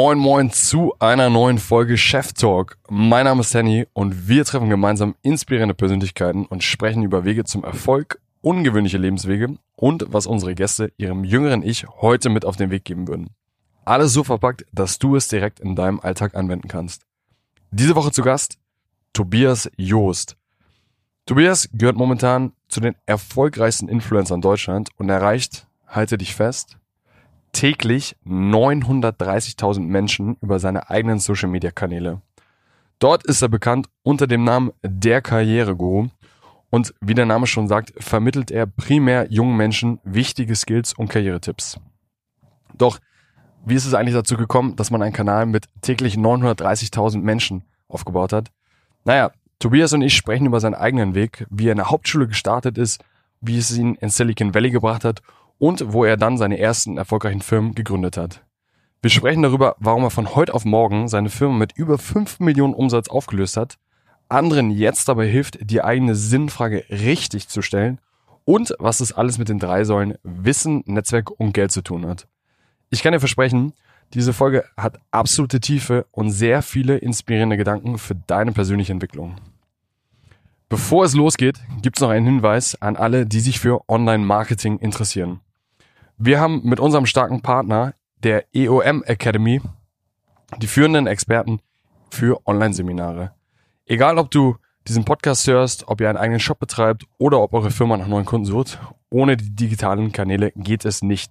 Moin Moin zu einer neuen Folge Chef Talk. Mein Name ist Henny und wir treffen gemeinsam inspirierende Persönlichkeiten und sprechen über Wege zum Erfolg, ungewöhnliche Lebenswege und was unsere Gäste ihrem jüngeren Ich heute mit auf den Weg geben würden. Alles so verpackt, dass du es direkt in deinem Alltag anwenden kannst. Diese Woche zu Gast Tobias Joost. Tobias gehört momentan zu den erfolgreichsten Influencern in Deutschland und erreicht, halte dich fest, täglich 930.000 Menschen über seine eigenen Social-Media-Kanäle. Dort ist er bekannt unter dem Namen der Karriere-Guru und wie der Name schon sagt, vermittelt er primär jungen Menschen wichtige Skills und Karrieretipps. Doch wie ist es eigentlich dazu gekommen, dass man einen Kanal mit täglich 930.000 Menschen aufgebaut hat? Naja, Tobias und ich sprechen über seinen eigenen Weg, wie er in der Hauptschule gestartet ist, wie es ihn in Silicon Valley gebracht hat und wo er dann seine ersten erfolgreichen Firmen gegründet hat. Wir sprechen darüber, warum er von heute auf morgen seine Firma mit über 5 Millionen Umsatz aufgelöst hat, anderen jetzt dabei hilft, die eigene Sinnfrage richtig zu stellen und was das alles mit den 3 Säulen Wissen, Netzwerk und Geld zu tun hat. Ich kann dir versprechen, diese Folge hat absolute Tiefe und sehr viele inspirierende Gedanken für deine persönliche Entwicklung. Bevor es losgeht, gibt es noch einen Hinweis an alle, die sich für Online-Marketing interessieren. Wir haben mit unserem starken Partner, der EOM Academy, die führenden Experten für Online-Seminare. Egal, ob du diesen Podcast hörst, ob ihr einen eigenen Shop betreibt oder ob eure Firma nach neuen Kunden sucht, ohne die digitalen Kanäle geht es nicht.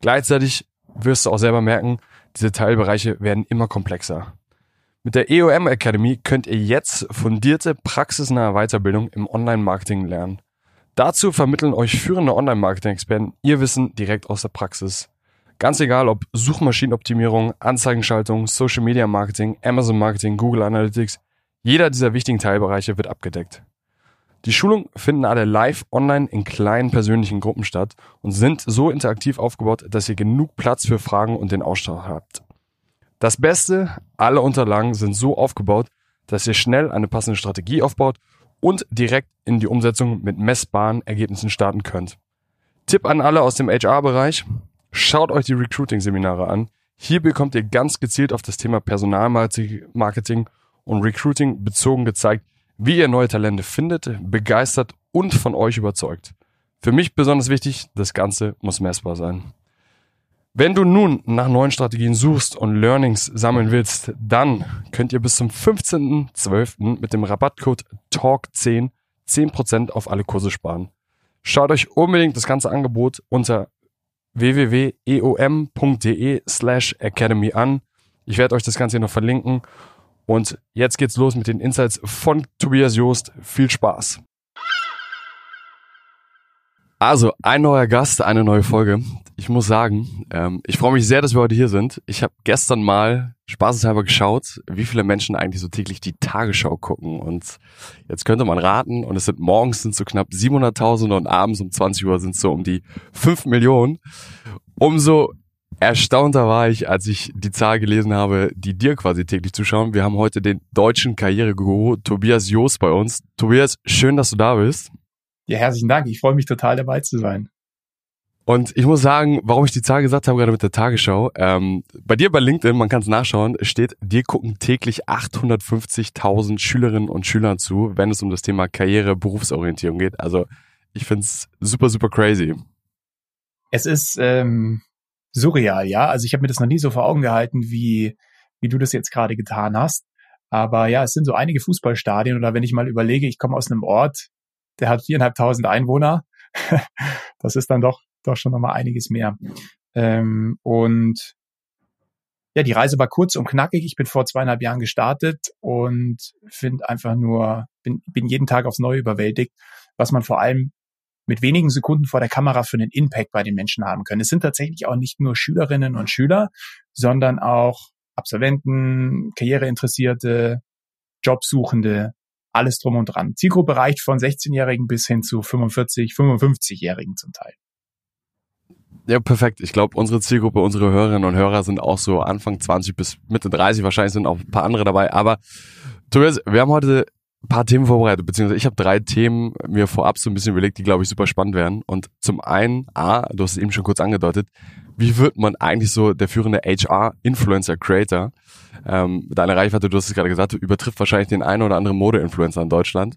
Gleichzeitig wirst du auch selber merken, diese Teilbereiche werden immer komplexer. Mit der EOM Academy könnt ihr jetzt fundierte, praxisnahe Weiterbildung im Online-Marketing lernen. Dazu vermitteln euch führende Online-Marketing-Experten ihr Wissen direkt aus der Praxis. Ganz egal, ob Suchmaschinenoptimierung, Anzeigenschaltung, Social-Media-Marketing, Amazon-Marketing, Google Analytics, jeder dieser wichtigen Teilbereiche wird abgedeckt. Die Schulungen finden alle live online in kleinen persönlichen Gruppen statt und sind so interaktiv aufgebaut, dass ihr genug Platz für Fragen und den Austausch habt. Das Beste, alle Unterlagen sind so aufgebaut, dass ihr schnell eine passende Strategie aufbaut und direkt in die Umsetzung mit messbaren Ergebnissen starten könnt. Tipp an alle aus dem HR-Bereich, schaut euch die Recruiting-Seminare an. Hier bekommt ihr ganz gezielt auf das Thema Personalmarketing und Recruiting bezogen gezeigt, wie ihr neue Talente findet, begeistert und von euch überzeugt. Für mich besonders wichtig, das Ganze muss messbar sein. Wenn du nun nach neuen Strategien suchst und Learnings sammeln willst, dann könnt ihr bis zum 15.12. mit dem Rabattcode TALK10 10% auf alle Kurse sparen. Schaut euch unbedingt das ganze Angebot unter www.eom.de/academy an. Ich werde euch das Ganze hier noch verlinken. Und jetzt geht's los mit den Insights von Tobias Joost. Viel Spaß! Also, ein neuer Gast, eine neue Folge. Ich muss sagen, ich freue mich sehr, dass wir heute hier sind. Ich habe gestern mal spaßeshalber geschaut, wie viele Menschen eigentlich so täglich die Tagesschau gucken. Und jetzt könnte man raten, und es sind morgens sind so knapp 700.000 und abends um 20 Uhr sind so um die 5 Millionen. Umso erstaunter war ich, als ich die Zahl gelesen habe, die dir quasi täglich zuschauen. Wir haben heute den deutschen Karriere-Guru Tobias Joost bei uns. Tobias, schön, dass du da bist. Ja, herzlichen Dank. Ich freue mich total, dabei zu sein. Und ich muss sagen, warum ich die Zahl gesagt habe, gerade mit der Tagesschau, bei dir bei LinkedIn, man kann es nachschauen, steht, dir gucken täglich 850.000 Schülerinnen und Schülern zu, wenn es um das Thema Karriere, Berufsorientierung geht. Also ich finde es super, super crazy. Es ist surreal, ja. Also ich habe mir das noch nie so vor Augen gehalten, wie du das jetzt gerade getan hast. Aber ja, es sind so einige Fußballstadien. Oder wenn ich mal überlege, ich komme aus einem Ort, der hat 4.500 Einwohner. Das ist dann doch schon nochmal einiges mehr. Und ja, die Reise war kurz und knackig. Ich bin vor 2,5 Jahren gestartet und bin jeden Tag aufs Neue überwältigt, was man vor allem mit wenigen Sekunden vor der Kamera für einen Impact bei den Menschen haben kann. Es sind tatsächlich auch nicht nur Schülerinnen und Schüler, sondern auch Absolventen, Karriereinteressierte, Jobsuchende, alles drum und dran. Zielgruppe reicht von 16-Jährigen bis hin zu 45, 55-Jährigen zum Teil. Ja, perfekt. Ich glaube, unsere Zielgruppe, unsere Hörerinnen und Hörer sind auch so Anfang 20 bis Mitte 30. Wahrscheinlich sind auch ein paar andere dabei. Aber Tobias, wir haben heute ein paar Themen vorbereitet, beziehungsweise ich habe 3 Themen mir vorab so ein bisschen überlegt, die, glaube ich, super spannend werden. Und zum einen, du hast es eben schon kurz angedeutet, wie wird man eigentlich so der führende HR-Influencer-Creator? Deine Reichweite, du hast es gerade gesagt, übertrifft wahrscheinlich den einen oder anderen Mode-Influencer in Deutschland.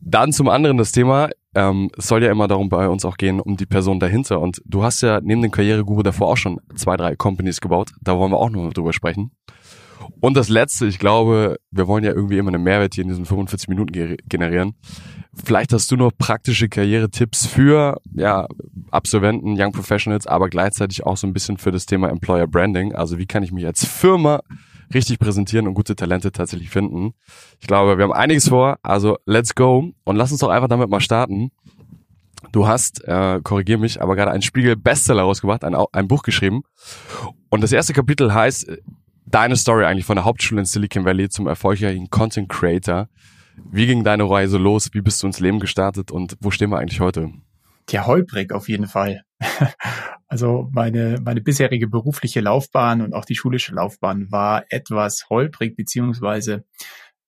Dann zum anderen das Thema, es soll ja immer darum bei uns auch gehen, um die Person dahinter. Und du hast ja neben dem Karriere-Guru davor auch schon 2, 3 Companies gebaut. Da wollen wir auch noch drüber sprechen. Und das Letzte, ich glaube, wir wollen ja irgendwie immer einen Mehrwert hier in diesen 45 Minuten generieren. Vielleicht hast du noch praktische Karrieretipps für Absolventen, Young Professionals, aber gleichzeitig auch so ein bisschen für das Thema Employer Branding. Also wie kann ich mich als Firma richtig präsentieren und gute Talente tatsächlich finden? Ich glaube, wir haben einiges vor, also let's go und lass uns doch einfach damit mal starten. Du hast, korrigier mich, aber gerade einen Spiegel-Bestseller rausgebracht, ein Buch geschrieben und das erste Kapitel heißt... Deine Story eigentlich von der Hauptschule in Silicon Valley zum erfolgreichen Content Creator. Wie ging deine Reise los? Wie bist du ins Leben gestartet und wo stehen wir eigentlich heute? Tja, holprig auf jeden Fall. Also meine bisherige berufliche Laufbahn und auch die schulische Laufbahn war etwas holprig, beziehungsweise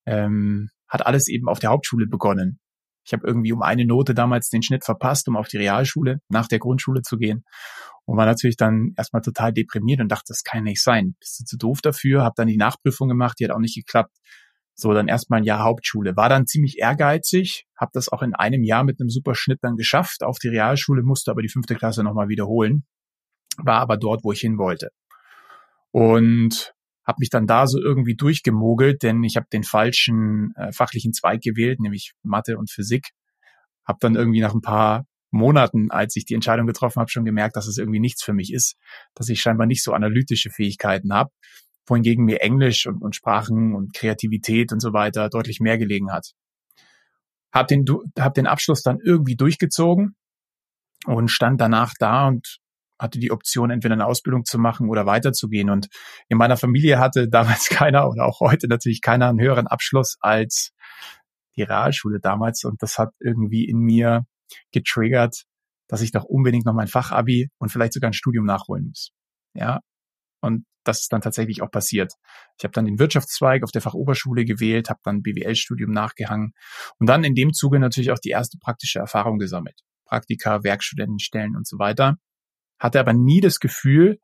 hat alles eben auf der Hauptschule begonnen. Ich habe irgendwie um eine Note damals den Schnitt verpasst, um auf die Realschule nach der Grundschule zu gehen. Und war natürlich dann erstmal total deprimiert und dachte, das kann nicht sein. Bist du zu doof dafür? Hab dann die Nachprüfung gemacht, die hat auch nicht geklappt. So, dann erstmal ein Jahr Hauptschule. War dann ziemlich ehrgeizig, hab das auch in einem Jahr mit einem super Schnitt dann geschafft. Auf die Realschule musste aber die 5. Klasse nochmal wiederholen. War aber dort, wo ich hin wollte. Und habe mich dann da so irgendwie durchgemogelt, denn ich habe den falschen fachlichen Zweig gewählt, nämlich Mathe und Physik. Hab dann irgendwie nach ein paar Monaten, als ich die Entscheidung getroffen habe, schon gemerkt, dass es irgendwie nichts für mich ist, dass ich scheinbar nicht so analytische Fähigkeiten habe, wohingegen mir Englisch und Sprachen und Kreativität und so weiter deutlich mehr gelegen hat. Hab den Abschluss dann irgendwie durchgezogen und stand danach da und hatte die Option, entweder eine Ausbildung zu machen oder weiterzugehen. Und in meiner Familie hatte damals keiner oder auch heute natürlich keiner einen höheren Abschluss als die Realschule damals. Und das hat irgendwie in mir getriggert, dass ich doch unbedingt noch mein Fachabi und vielleicht sogar ein Studium nachholen muss. Ja, und das ist dann tatsächlich auch passiert. Ich habe dann den Wirtschaftszweig auf der Fachoberschule gewählt, habe dann BWL-Studium nachgehangen und dann in dem Zuge natürlich auch die erste praktische Erfahrung gesammelt. Praktika, Werkstudentenstellen und so weiter. Hatte aber nie das Gefühl,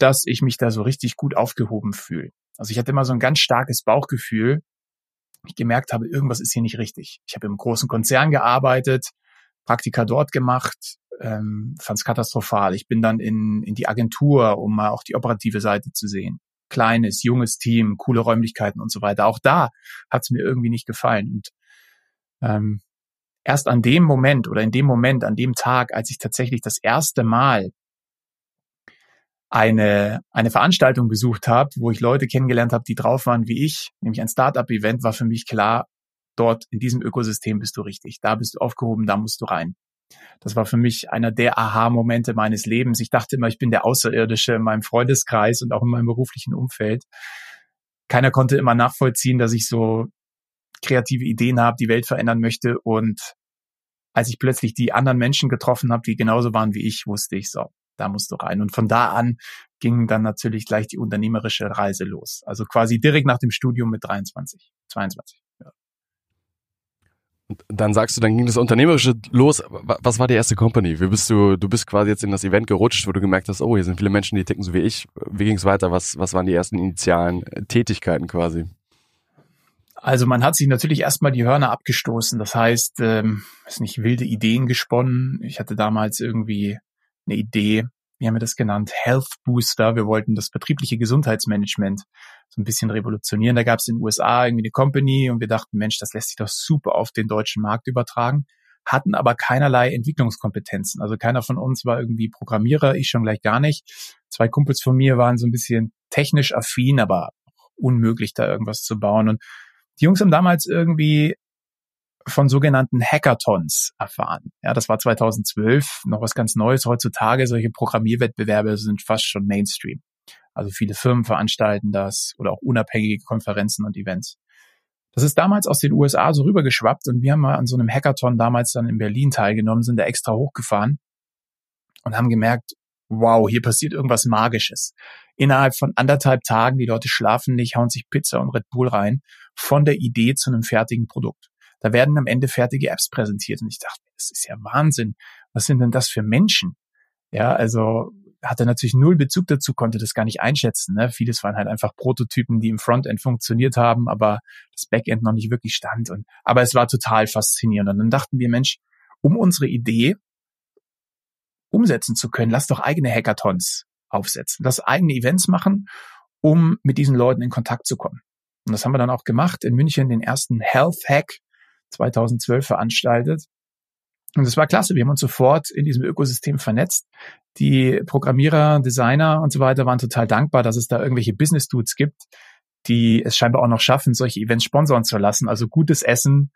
dass ich mich da so richtig gut aufgehoben fühle. Also ich hatte immer so ein ganz starkes Bauchgefühl. Ich gemerkt habe, irgendwas ist hier nicht richtig. Ich habe im großen Konzern gearbeitet, Praktika dort gemacht, fand es katastrophal. Ich bin dann in die Agentur, um mal auch die operative Seite zu sehen. Kleines, junges Team, coole Räumlichkeiten und so weiter. Auch da hat es mir irgendwie nicht gefallen. Und erst an dem Moment oder in dem Moment, an dem Tag, als ich tatsächlich das erste Mal eine Veranstaltung besucht habe, wo ich Leute kennengelernt habe, die drauf waren wie ich, nämlich ein Startup-Event, war für mich klar, dort in diesem Ökosystem bist du richtig, da bist du aufgehoben, da musst du rein. Das war für mich einer der Aha-Momente meines Lebens. Ich dachte immer, ich bin der Außerirdische in meinem Freundeskreis und auch in meinem beruflichen Umfeld. Keiner konnte immer nachvollziehen, dass ich so kreative Ideen habe, die Welt verändern möchte. Und als ich plötzlich die anderen Menschen getroffen habe, die genauso waren wie ich, wusste ich, so, da musst du rein. Und von da an ging dann natürlich gleich die unternehmerische Reise los. Also quasi direkt nach dem Studium mit 22. Dann sagst du, dann ging das Unternehmerische los. Was war die erste Company? Du bist quasi jetzt in das Event gerutscht, wo du gemerkt hast, oh, hier sind viele Menschen, die ticken so wie ich. Wie ging es weiter? Was waren die ersten initialen Tätigkeiten quasi? Also man hat sich natürlich erstmal die Hörner abgestoßen. Das heißt, ist nicht wilde Ideen gesponnen. Ich hatte damals irgendwie eine Idee, wie haben wir das genannt? Health Booster. Wir wollten das betriebliche Gesundheitsmanagement so ein bisschen revolutionieren. Da gab es in den USA irgendwie eine Company und wir dachten, Mensch, das lässt sich doch super auf den deutschen Markt übertragen, hatten aber keinerlei Entwicklungskompetenzen. Also keiner von uns war irgendwie Programmierer, ich schon gleich gar nicht. 2 Kumpels von mir waren so ein bisschen technisch affin, aber unmöglich, da irgendwas zu bauen. Und die Jungs haben damals irgendwie von sogenannten Hackathons erfahren. Ja, das war 2012, noch was ganz Neues. Heutzutage solche Programmierwettbewerbe sind fast schon Mainstream. Also viele Firmen veranstalten das oder auch unabhängige Konferenzen und Events. Das ist damals aus den USA so rübergeschwappt und wir haben mal an so einem Hackathon damals dann in Berlin teilgenommen, sind da extra hochgefahren und haben gemerkt, wow, hier passiert irgendwas Magisches. Innerhalb von anderthalb Tagen, die Leute schlafen nicht, hauen sich Pizza und Red Bull rein, von der Idee zu einem fertigen Produkt. Da werden am Ende fertige Apps präsentiert. Und ich dachte, das ist ja Wahnsinn. Was sind denn das für Menschen? Ja, also hatte natürlich null Bezug dazu, konnte das gar nicht einschätzen. Ne? Vieles waren halt einfach Prototypen, die im Frontend funktioniert haben, aber das Backend noch nicht wirklich stand. Aber es war total faszinierend. Und dann dachten wir, Mensch, um unsere Idee umsetzen zu können, lass doch eigene Hackathons aufsetzen, lass eigene Events machen, um mit diesen Leuten in Kontakt zu kommen. Und das haben wir dann auch gemacht, in München den ersten Health Hack 2012 veranstaltet. Und das war klasse, wir haben uns sofort in diesem Ökosystem vernetzt. Die Programmierer, Designer und so weiter waren total dankbar, dass es da irgendwelche Business-Dudes gibt, die es scheinbar auch noch schaffen, solche Events sponsoren zu lassen. Also gutes Essen,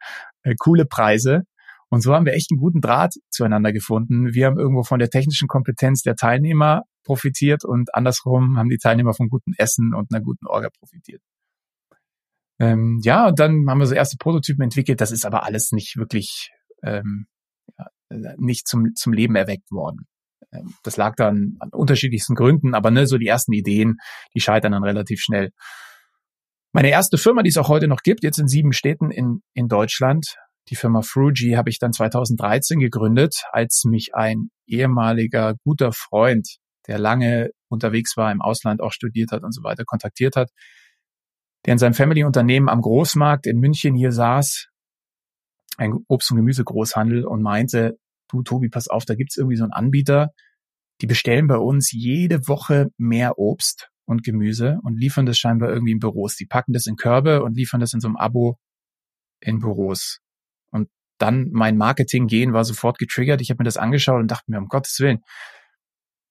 coole Preise. Und so haben wir echt einen guten Draht zueinander gefunden. Wir haben irgendwo von der technischen Kompetenz der Teilnehmer profitiert und andersrum haben die Teilnehmer vom guten Essen und einer guten Orga profitiert. Und dann haben wir so erste Prototypen entwickelt. Das ist aber alles nicht wirklich nicht zum Leben erweckt worden. Das lag dann an unterschiedlichsten Gründen, aber so die ersten Ideen, die scheitern dann relativ schnell. Meine erste Firma, die es auch heute noch gibt, jetzt in 7 Städten in Deutschland, die Firma Frugi habe ich dann 2013 gegründet, als mich ein ehemaliger guter Freund, der lange unterwegs war, im Ausland auch studiert hat und so weiter, kontaktiert hat, der in seinem Family-Unternehmen am Großmarkt in München hier saß, ein Obst- und Gemüsegroßhandel, und meinte, du Tobi, pass auf, da gibt's irgendwie so einen Anbieter, die bestellen bei uns jede Woche mehr Obst und Gemüse und liefern das scheinbar irgendwie in Büros. Die packen das in Körbe und liefern das in so einem Abo in Büros. Und dann mein Marketing-Gen war sofort getriggert. Ich habe mir das angeschaut und dachte mir, um Gottes Willen,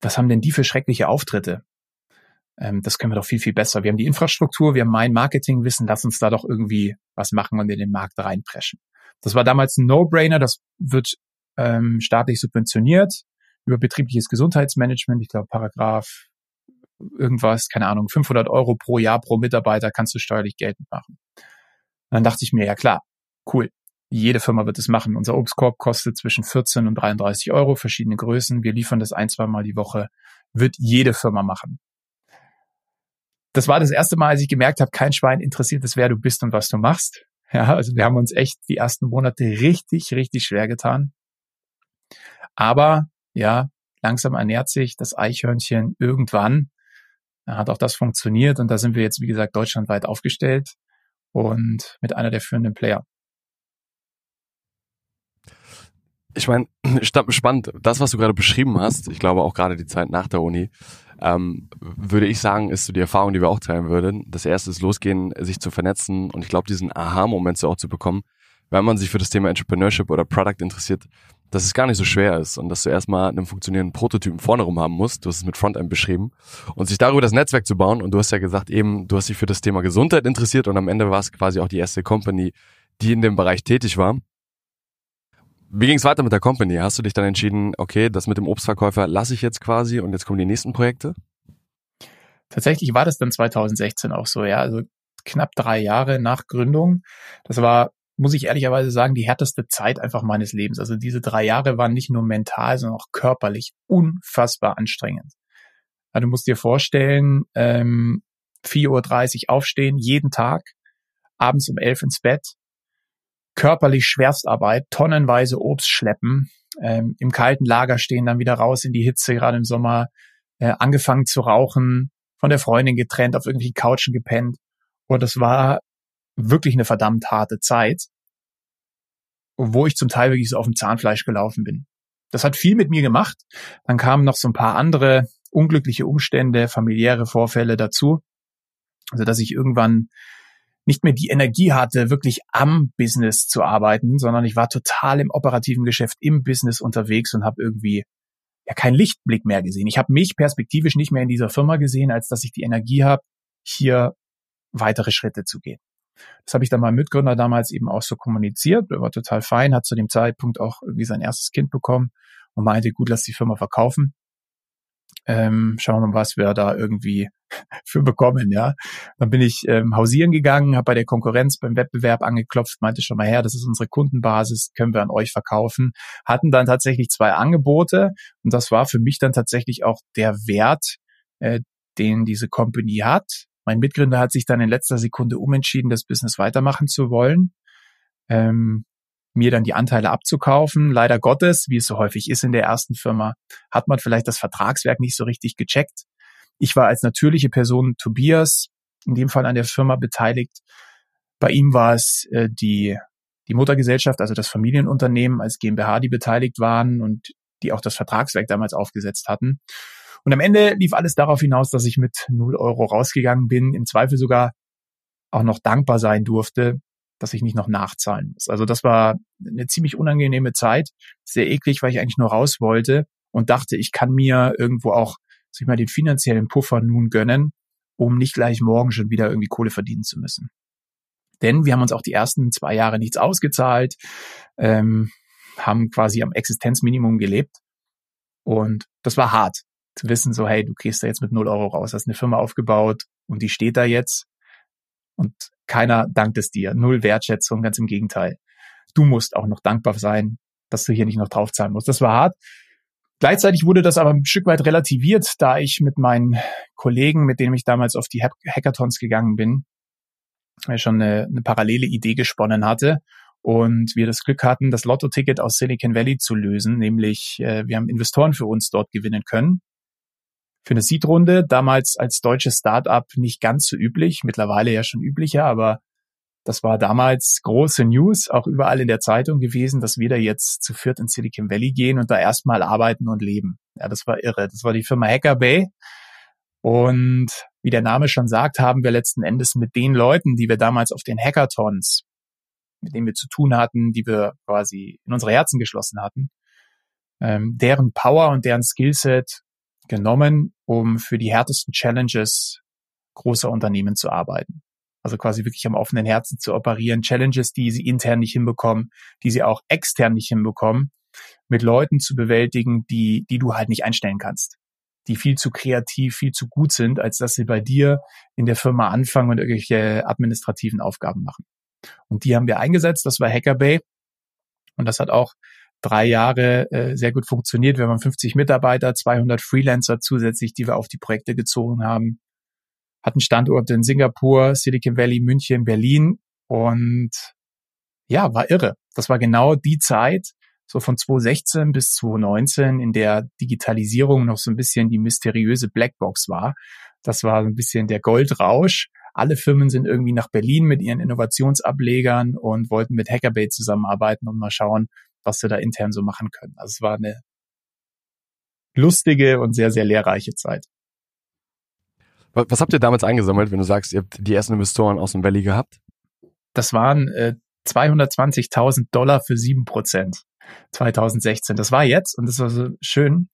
was haben denn die für schreckliche Auftritte? Das können wir doch viel, viel besser. Wir haben die Infrastruktur, wir haben mein Marketingwissen, lass uns da doch irgendwie was machen und in den Markt reinpreschen. Das war damals ein No-Brainer, das wird staatlich subventioniert über betriebliches Gesundheitsmanagement. Ich glaube, Paragraph irgendwas, keine Ahnung, 500 Euro pro Jahr pro Mitarbeiter kannst du steuerlich geltend machen. Und dann dachte ich mir, ja klar, cool. Jede Firma wird es machen. Unser Obstkorb kostet zwischen 14 und 33 Euro, verschiedene Größen. Wir liefern das 1-2 Mal die Woche. Wird jede Firma machen. Das war das erste Mal, als ich gemerkt habe, kein Schwein interessiert es, wer du bist und was du machst. Ja, also wir haben uns echt die ersten Monate richtig, richtig schwer getan. Aber ja, langsam ernährt sich das Eichhörnchen irgendwann. Da hat auch das funktioniert und da sind wir jetzt, wie gesagt, deutschlandweit aufgestellt und mit einer der führenden Player. Ich meine, spannend, das, was du gerade beschrieben hast, ich glaube auch gerade die Zeit nach der Uni, würde ich sagen, ist so die Erfahrung, die wir auch teilen würden. Das erste ist losgehen, sich zu vernetzen und ich glaube, diesen Aha-Moment so auch zu bekommen, wenn man sich für das Thema Entrepreneurship oder Product interessiert, dass es gar nicht so schwer ist und dass du erstmal einen funktionierenden Prototypen vorne rum haben musst, du hast es mit Frontend beschrieben, und sich darüber das Netzwerk zu bauen. Und du hast ja gesagt eben, du hast dich für das Thema Gesundheit interessiert und am Ende war es quasi auch die erste Company, die in dem Bereich tätig war. Wie ging es weiter mit der Company? Hast du dich dann entschieden, okay, das mit dem Obstverkäufer lasse ich jetzt quasi und jetzt kommen die nächsten Projekte? Tatsächlich war das dann 2016 auch so, ja, also knapp 3 Jahre nach Gründung. Das war, muss ich ehrlicherweise sagen, die härteste Zeit einfach meines Lebens. Also diese 3 Jahre waren nicht nur mental, sondern auch körperlich unfassbar anstrengend. Also du musst dir vorstellen, 4:30 Uhr aufstehen, jeden Tag, abends um 11 Uhr ins Bett, körperlich Schwerstarbeit, tonnenweise Obst schleppen, im kalten Lager stehen, dann wieder raus in die Hitze, gerade im Sommer, angefangen zu rauchen, von der Freundin getrennt, auf irgendwelchen Couchen gepennt. Und das war wirklich eine verdammt harte Zeit, wo ich zum Teil wirklich so auf dem Zahnfleisch gelaufen bin. Das hat viel mit mir gemacht. Dann kamen noch so ein paar andere unglückliche Umstände, familiäre Vorfälle dazu, also dass ich irgendwann nicht mehr die Energie hatte, wirklich am Business zu arbeiten, sondern ich war total im operativen Geschäft, im Business unterwegs und habe irgendwie ja keinen Lichtblick mehr gesehen. Ich habe mich perspektivisch nicht mehr in dieser Firma gesehen, als dass ich die Energie habe, hier weitere Schritte zu gehen. Das habe ich dann meinem Mitgründer damals eben auch so kommuniziert. Er war total fein, hat zu dem Zeitpunkt auch irgendwie sein erstes Kind bekommen und meinte, gut, lass die Firma verkaufen. Schauen wir mal, was wir da irgendwie für bekommen, ja. Dann bin ich hausieren gegangen, habe bei der Konkurrenz beim Wettbewerb angeklopft, meinte schon mal her, das ist unsere Kundenbasis, können wir an euch verkaufen. Hatten dann tatsächlich 2 Angebote und das war für mich dann tatsächlich auch der Wert, den diese Company hat. Mein Mitgründer hat sich dann in letzter Sekunde umentschieden, das Business weitermachen zu wollen. mir dann die Anteile abzukaufen. Leider Gottes, wie es so häufig ist in der ersten Firma, hat man vielleicht das Vertragswerk nicht so richtig gecheckt. Ich war als natürliche Person Tobias, in dem Fall an der Firma beteiligt. Bei ihm war es die Muttergesellschaft, also das Familienunternehmen als GmbH, die beteiligt waren und die auch das Vertragswerk damals aufgesetzt hatten. Und am Ende lief alles darauf hinaus, dass ich mit 0 Euro rausgegangen bin, im Zweifel sogar auch noch dankbar sein durfte, dass ich nicht noch nachzahlen muss. Also das war eine ziemlich unangenehme Zeit, sehr eklig, weil ich eigentlich nur raus wollte und dachte, ich kann mir irgendwo auch, sag ich mal, den finanziellen Puffer nun gönnen, um nicht gleich morgen schon wieder irgendwie Kohle verdienen zu müssen. Denn wir haben uns auch die ersten 2 Jahre nichts ausgezahlt, haben quasi am Existenzminimum gelebt und das war hart zu wissen, so hey, du gehst da jetzt mit 0 Euro raus, hast eine Firma aufgebaut und die steht da jetzt und keiner dankt es dir, 0 Wertschätzung, ganz im Gegenteil. Du musst auch noch dankbar sein, dass du hier nicht noch drauf zahlen musst. Das war hart. Gleichzeitig wurde das aber ein Stück weit relativiert, da ich mit meinen Kollegen, mit denen ich damals auf die Hackathons gegangen bin, schon eine parallele Idee gesponnen hatte und wir das Glück hatten, das Lotto-Ticket aus Silicon Valley zu lösen, nämlich wir haben Investoren für uns dort gewinnen können. Für eine Seed-Runde, damals als deutsches Startup nicht ganz so üblich, mittlerweile ja schon üblicher, aber das war damals große News, auch überall in der Zeitung gewesen, dass wir da jetzt zu viert in Silicon Valley gehen und da erstmal arbeiten und leben. Ja, das war irre. Das war die Firma Hackerbay. Und wie der Name schon sagt, haben wir letzten Endes mit den Leuten, die wir damals auf den Hackathons, mit denen wir zu tun hatten, die wir quasi in unsere Herzen geschlossen hatten, deren Power und deren Skillset genommen, um für die härtesten Challenges großer Unternehmen zu arbeiten. Also quasi wirklich am offenen Herzen zu operieren, Challenges, die sie intern nicht hinbekommen, die sie auch extern nicht hinbekommen, mit Leuten zu bewältigen, die du halt nicht einstellen kannst, die viel zu kreativ, viel zu gut sind, als dass sie bei dir in der Firma anfangen und irgendwelche administrativen Aufgaben machen. Und die haben wir eingesetzt, das war Hackerbay. Und das hat auch 3 Jahre sehr gut funktioniert. Wir haben 50 Mitarbeiter, 200 Freelancer zusätzlich, die wir auf die Projekte gezogen haben. Hatten Standorte in Singapur, Silicon Valley, München, Berlin. Und ja, war irre. Das war genau die Zeit, so von 2016 bis 2019, in der Digitalisierung noch so ein bisschen die mysteriöse Blackbox war. Das war ein bisschen der Goldrausch. Alle Firmen sind irgendwie nach Berlin mit ihren Innovationsablegern und wollten mit Hackerbay zusammenarbeiten und mal schauen, was sie da intern so machen können. Also es war eine lustige und sehr, sehr lehrreiche Zeit. Was habt ihr damals eingesammelt, wenn du sagst, ihr habt die ersten Investoren aus dem Valley gehabt? Das waren $220.000 für 7%. 2016. Das war jetzt und das war so schön,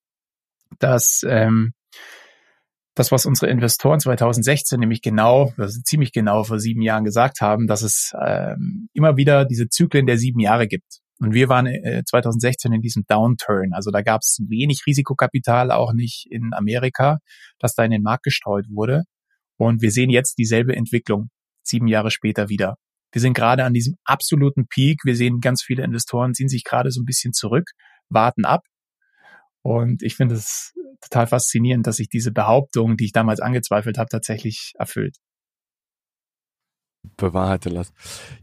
dass das, was unsere Investoren 2016 nämlich genau, also ziemlich genau vor 7 Jahren gesagt haben, dass es immer wieder diese Zyklen der 7 Jahre gibt. Und wir waren 2016 in diesem Downturn. Also da gab es wenig Risikokapital, auch nicht in Amerika, das da in den Markt gestreut wurde. Und wir sehen jetzt dieselbe Entwicklung 7 Jahre später wieder. Wir sind gerade an diesem absoluten Peak. Wir sehen ganz viele Investoren ziehen sich gerade so ein bisschen zurück, warten ab. Und ich finde es total faszinierend, dass sich diese Behauptung, die ich damals angezweifelt habe, tatsächlich erfüllt. Bewahrheiten lassen.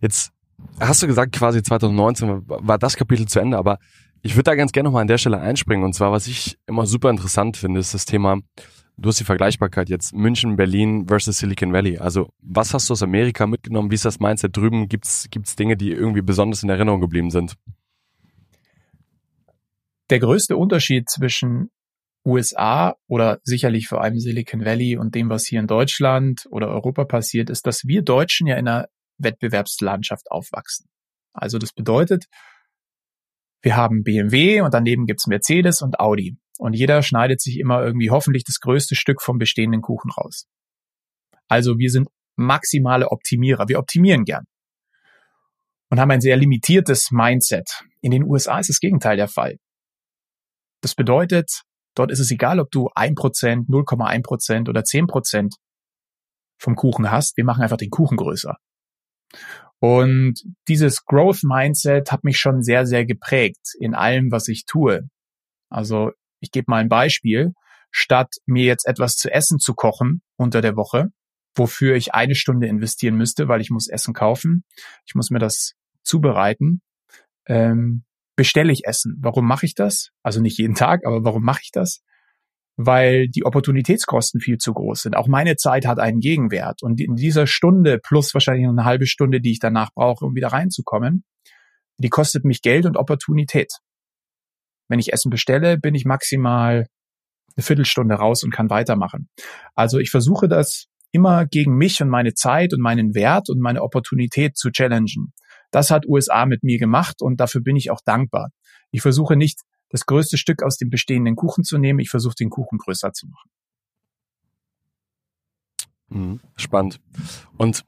Jetzt hast du gesagt, quasi 2019 war das Kapitel zu Ende, aber ich würde da ganz gerne nochmal an der Stelle einspringen. Und zwar, was ich immer super interessant finde, ist das Thema, du hast die Vergleichbarkeit jetzt München, Berlin versus Silicon Valley. Also was hast du aus Amerika mitgenommen? Wie ist das Mindset drüben? Gibt's Dinge, die irgendwie besonders in Erinnerung geblieben sind? Der größte Unterschied zwischen USA oder sicherlich vor allem Silicon Valley und dem, was hier in Deutschland oder Europa passiert, ist, dass wir Deutschen ja in einer Wettbewerbslandschaft aufwachsen. Also das bedeutet, wir haben BMW und daneben gibt's Mercedes und Audi. Und jeder schneidet sich immer irgendwie hoffentlich das größte Stück vom bestehenden Kuchen raus. Also wir sind maximale Optimierer. Wir optimieren gern und haben ein sehr limitiertes Mindset. In den USA ist das Gegenteil der Fall. Das bedeutet, dort ist es egal, ob du 1%, 0,1% oder 10% vom Kuchen hast. Wir machen einfach den Kuchen größer. Und dieses Growth-Mindset hat mich schon sehr, sehr geprägt in allem, was ich tue. Also ich gebe mal ein Beispiel, statt mir jetzt etwas zu essen zu kochen unter der Woche, wofür ich 1 Stunde investieren müsste, weil ich muss Essen kaufen, ich muss mir das zubereiten, bestelle ich Essen. Warum mache ich das? Also nicht jeden Tag, aber warum mache ich das? Weil die Opportunitätskosten viel zu groß sind. Auch meine Zeit hat einen Gegenwert. Und in dieser Stunde plus wahrscheinlich noch eine halbe Stunde, die ich danach brauche, um wieder reinzukommen, die kostet mich Geld und Opportunität. Wenn ich Essen bestelle, bin ich maximal eine Viertelstunde raus und kann weitermachen. Also ich versuche das immer gegen mich und meine Zeit und meinen Wert und meine Opportunität zu challengen. Das hat USA mit mir gemacht und dafür bin ich auch dankbar. Ich versuche nicht, das größte Stück aus dem bestehenden Kuchen zu nehmen. Ich versuche, den Kuchen größer zu machen. Spannend. Und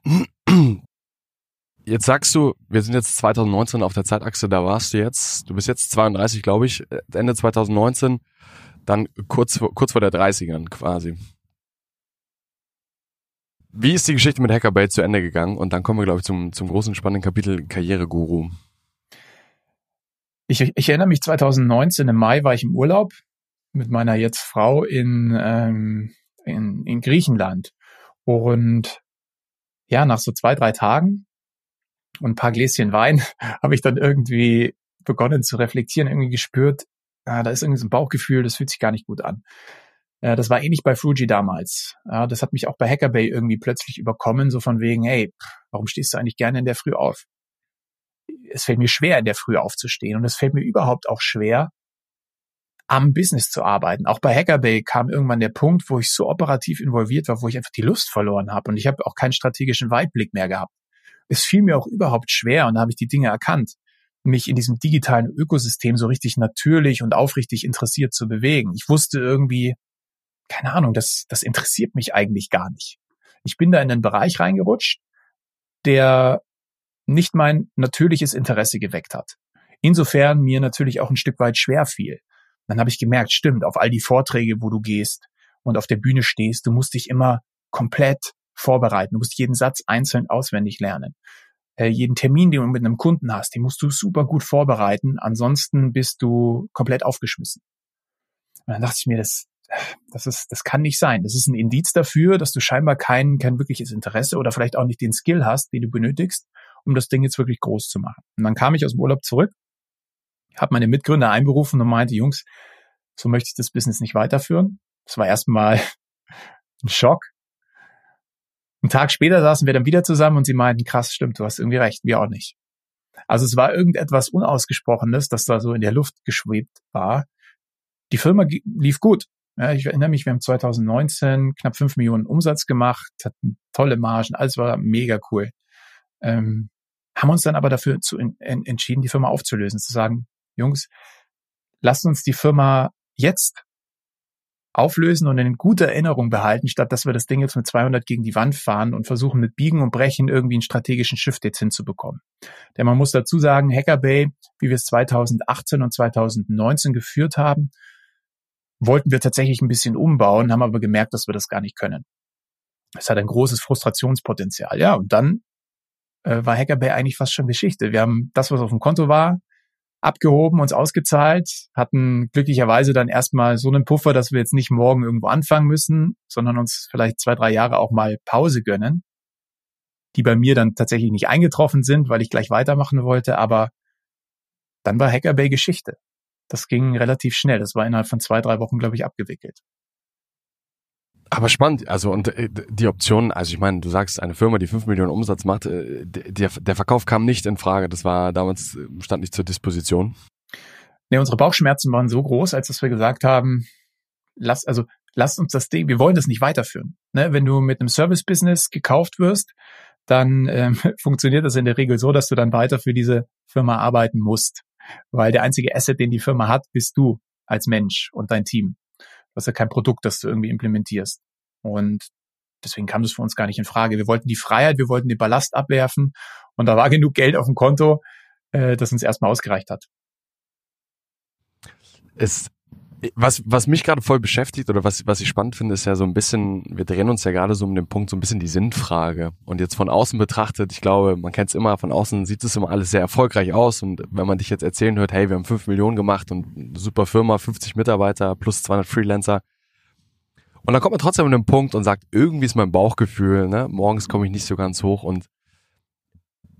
jetzt sagst du, wir sind jetzt 2019 auf der Zeitachse, da warst du jetzt, du bist jetzt 32, glaube ich, Ende 2019, dann kurz vor der 30ern quasi. Wie ist die Geschichte mit Hackerbay zu Ende gegangen? Und dann kommen wir, glaube ich, zum großen, spannenden Kapitel Karriere-Guru. Ich erinnere mich, 2019 im Mai war ich im Urlaub mit meiner jetzt Frau in Griechenland. Und ja, nach so 2-3 Tagen und ein paar Gläschen Wein habe ich dann irgendwie begonnen zu reflektieren, irgendwie gespürt, da ist irgendwie so ein Bauchgefühl, das fühlt sich gar nicht gut an. Das war ähnlich bei Frugi damals. Das hat mich auch bei Hackerbay irgendwie plötzlich überkommen, so von wegen, hey, warum stehst du eigentlich gerne in der Früh auf? Es fällt mir schwer, in der Früh aufzustehen und es fällt mir überhaupt auch schwer, am Business zu arbeiten. Auch bei Hackerbay kam irgendwann der Punkt, wo ich so operativ involviert war, wo ich einfach die Lust verloren habe und ich habe auch keinen strategischen Weitblick mehr gehabt. Es fiel mir auch überhaupt schwer und da habe ich die Dinge erkannt, mich in diesem digitalen Ökosystem so richtig natürlich und aufrichtig interessiert zu bewegen. Ich wusste irgendwie, keine Ahnung, das interessiert mich eigentlich gar nicht. Ich bin da in einen Bereich reingerutscht, der nicht mein natürliches Interesse geweckt hat. Insofern mir natürlich auch ein Stück weit schwer fiel. Dann habe ich gemerkt, stimmt, auf all die Vorträge, wo du gehst und auf der Bühne stehst, du musst dich immer komplett vorbereiten. Du musst jeden Satz einzeln auswendig lernen. Jeden Termin, den du mit einem Kunden hast, den musst du super gut vorbereiten. Ansonsten bist du komplett aufgeschmissen. Und dann dachte ich mir, das kann nicht sein. Das ist ein Indiz dafür, dass du scheinbar kein wirkliches Interesse oder vielleicht auch nicht den Skill hast, den du benötigst, um das Ding jetzt wirklich groß zu machen. Und dann kam ich aus dem Urlaub zurück, habe meine Mitgründer einberufen und meinte, Jungs, so möchte ich das Business nicht weiterführen. Das war erstmal ein Schock. Einen Tag später saßen wir dann wieder zusammen und sie meinten, krass, stimmt, du hast irgendwie recht, wir auch nicht. Also es war irgendetwas Unausgesprochenes, das da so in der Luft geschwebt war. Die Firma lief gut. Ja, ich erinnere mich, wir haben 2019 knapp 5 Millionen Umsatz gemacht, hatten tolle Margen, alles war mega cool. Haben uns dann aber dafür entschieden, die Firma aufzulösen, zu sagen, Jungs, lasst uns die Firma jetzt auflösen und in guter Erinnerung behalten, statt dass wir das Ding jetzt mit 200 gegen die Wand fahren und versuchen mit Biegen und Brechen irgendwie einen strategischen Shift jetzt hinzubekommen. Denn man muss dazu sagen, Hackerbay, wie wir es 2018 und 2019 geführt haben, wollten wir tatsächlich ein bisschen umbauen, haben aber gemerkt, dass wir das gar nicht können. Es hat ein großes Frustrationspotenzial. Ja, und dann war Hackerbay eigentlich fast schon Geschichte. Wir haben das, was auf dem Konto war, abgehoben, uns ausgezahlt, hatten glücklicherweise dann erstmal so einen Puffer, dass wir jetzt nicht morgen irgendwo anfangen müssen, sondern uns vielleicht 2-3 Jahre auch mal Pause gönnen, die bei mir dann tatsächlich nicht eingetroffen sind, weil ich gleich weitermachen wollte, aber dann war Hackerbay Geschichte. Das ging relativ schnell. Das war innerhalb von 2-3 Wochen, glaube ich, abgewickelt. Aber spannend, also und die Option, also ich meine, du sagst, eine Firma, die 5 Millionen Umsatz macht, der Verkauf kam nicht in Frage, das war damals, stand nicht zur Disposition. Nee, unsere Bauchschmerzen waren so groß, als dass wir gesagt haben, lasst uns das Ding, wir wollen das nicht weiterführen. Ne? Wenn du mit einem Service-Business gekauft wirst, dann funktioniert das in der Regel so, dass du dann weiter für diese Firma arbeiten musst, weil der einzige Asset, den die Firma hat, bist du als Mensch und dein Team. Das ist ja kein Produkt, das du irgendwie implementierst. Und deswegen kam das für uns gar nicht in Frage. Wir wollten die Freiheit, wir wollten den Ballast abwerfen. Und da war genug Geld auf dem Konto, das uns erstmal ausgereicht hat. Was mich gerade voll beschäftigt oder was ich spannend finde, ist ja so ein bisschen, wir drehen uns ja gerade so um den Punkt so ein bisschen die Sinnfrage. Und jetzt von außen betrachtet, ich glaube, man kennt es immer, von außen sieht es immer alles sehr erfolgreich aus. Und wenn man dich jetzt erzählen hört, hey, wir haben 5 Millionen gemacht und eine super Firma, 50 Mitarbeiter plus 200 Freelancer. Und dann kommt man trotzdem an den Punkt und sagt, irgendwie ist mein Bauchgefühl, ne? Morgens komme ich nicht so ganz hoch und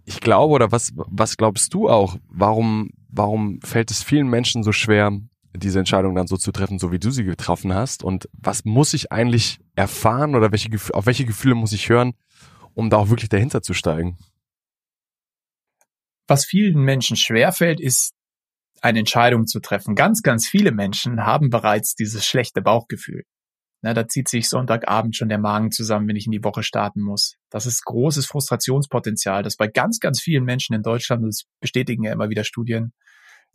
ich, glaube, oder was glaubst du auch, warum fällt es vielen Menschen so schwer, diese Entscheidung dann so zu treffen, so wie du sie getroffen hast? Und was muss ich eigentlich erfahren oder auf welche Gefühle muss ich hören, um da auch wirklich dahinter zu steigen? Was vielen Menschen schwerfällt, ist, eine Entscheidung zu treffen. Ganz, ganz viele Menschen haben bereits dieses schlechte Bauchgefühl. Na, da zieht sich Sonntagabend schon der Magen zusammen, wenn ich in die Woche starten muss. Das ist großes Frustrationspotenzial, das bei ganz, ganz vielen Menschen in Deutschland, das bestätigen ja immer wieder Studien,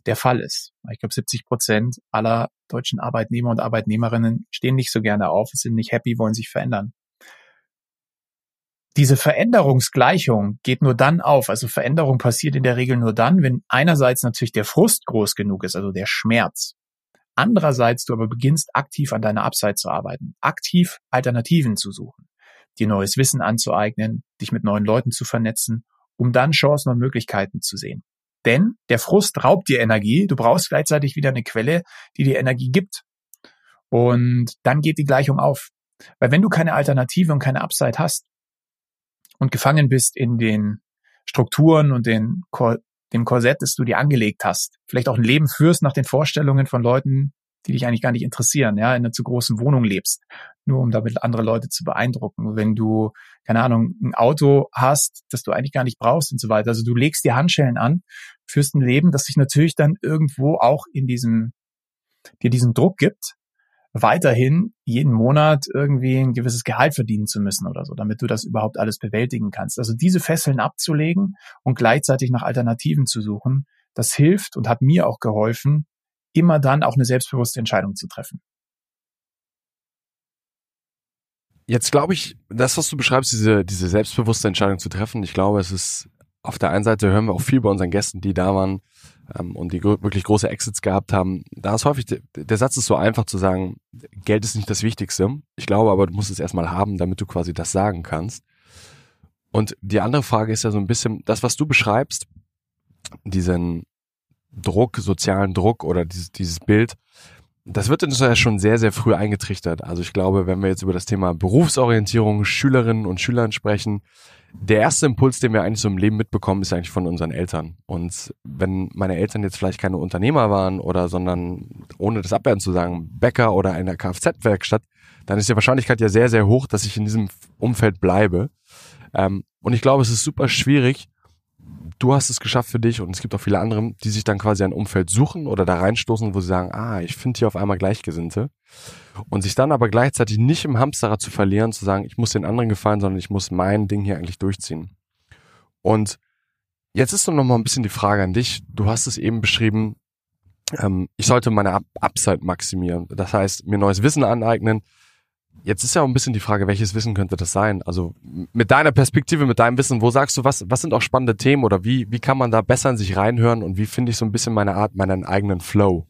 der Fall ist. Ich glaube, 70% aller deutschen Arbeitnehmer und Arbeitnehmerinnen stehen nicht so gerne auf, sind nicht happy, wollen sich verändern. Diese Veränderungsgleichung geht nur dann auf. Also Veränderung passiert in der Regel nur dann, wenn einerseits natürlich der Frust groß genug ist, also der Schmerz. Andererseits du aber beginnst, aktiv an deiner Upside zu arbeiten, aktiv Alternativen zu suchen, dir neues Wissen anzueignen, dich mit neuen Leuten zu vernetzen, um dann Chancen und Möglichkeiten zu sehen. Denn der Frust raubt dir Energie, du brauchst gleichzeitig wieder eine Quelle, die dir Energie gibt. Und dann geht die Gleichung auf. Weil wenn du keine Alternative und keine Upside hast und gefangen bist in den Strukturen und dem Korsett, das du dir angelegt hast, vielleicht auch ein Leben führst nach den Vorstellungen von Leuten, die dich eigentlich gar nicht interessieren, ja, in einer zu großen Wohnung lebst, nur um damit andere Leute zu beeindrucken. Wenn du, keine Ahnung, ein Auto hast, das du eigentlich gar nicht brauchst und so weiter. Also du legst dir Handschellen an, führst ein Leben, das dich natürlich dann irgendwo auch in dir diesen Druck gibt, weiterhin jeden Monat irgendwie ein gewisses Gehalt verdienen zu müssen oder so, damit du das überhaupt alles bewältigen kannst. Also diese Fesseln abzulegen und gleichzeitig nach Alternativen zu suchen, das hilft und hat mir auch geholfen, immer dann auch eine selbstbewusste Entscheidung zu treffen. Jetzt glaube ich, das, was du beschreibst, diese selbstbewusste Entscheidung zu treffen, ich glaube, es ist, auf der einen Seite hören wir auch viel bei unseren Gästen, die da waren und die wirklich große Exits gehabt haben. Da ist häufig, der Satz ist so einfach zu sagen, Geld ist nicht das Wichtigste. Ich glaube aber, du musst es erstmal haben, damit du quasi das sagen kannst. Und die andere Frage ist ja so ein bisschen, das, was du beschreibst, diesen Druck, sozialen Druck oder dieses Bild, das wird uns ja schon sehr, sehr früh eingetrichtert. Also ich glaube, wenn wir jetzt über das Thema Berufsorientierung, Schülerinnen und Schülern sprechen, der erste Impuls, den wir eigentlich so im Leben mitbekommen, ist eigentlich von unseren Eltern. Und wenn meine Eltern jetzt vielleicht keine Unternehmer waren oder, sondern, ohne das abwertend zu sagen, Bäcker oder einer Kfz-Werkstatt, dann ist die Wahrscheinlichkeit ja sehr, sehr hoch, dass ich in diesem Umfeld bleibe. Und ich glaube, es ist super schwierig. Du hast es geschafft für dich und es gibt auch viele andere, die sich dann quasi ein Umfeld suchen oder da reinstoßen, wo sie sagen, ich finde hier auf einmal Gleichgesinnte. Und sich dann aber gleichzeitig nicht im Hamsterrad zu verlieren, zu sagen, ich muss den anderen gefallen, sondern ich muss mein Ding hier eigentlich durchziehen. Und jetzt ist noch mal ein bisschen die Frage an dich. Du hast es eben beschrieben, ich sollte meine Upside maximieren. Das heißt, mir neues Wissen aneignen. Jetzt ist ja auch ein bisschen die Frage, welches Wissen könnte das sein? Also mit deiner Perspektive, mit deinem Wissen, wo sagst du, was sind auch spannende Themen oder wie kann man da besser in sich reinhören und wie finde ich so ein bisschen meine Art, meinen eigenen Flow?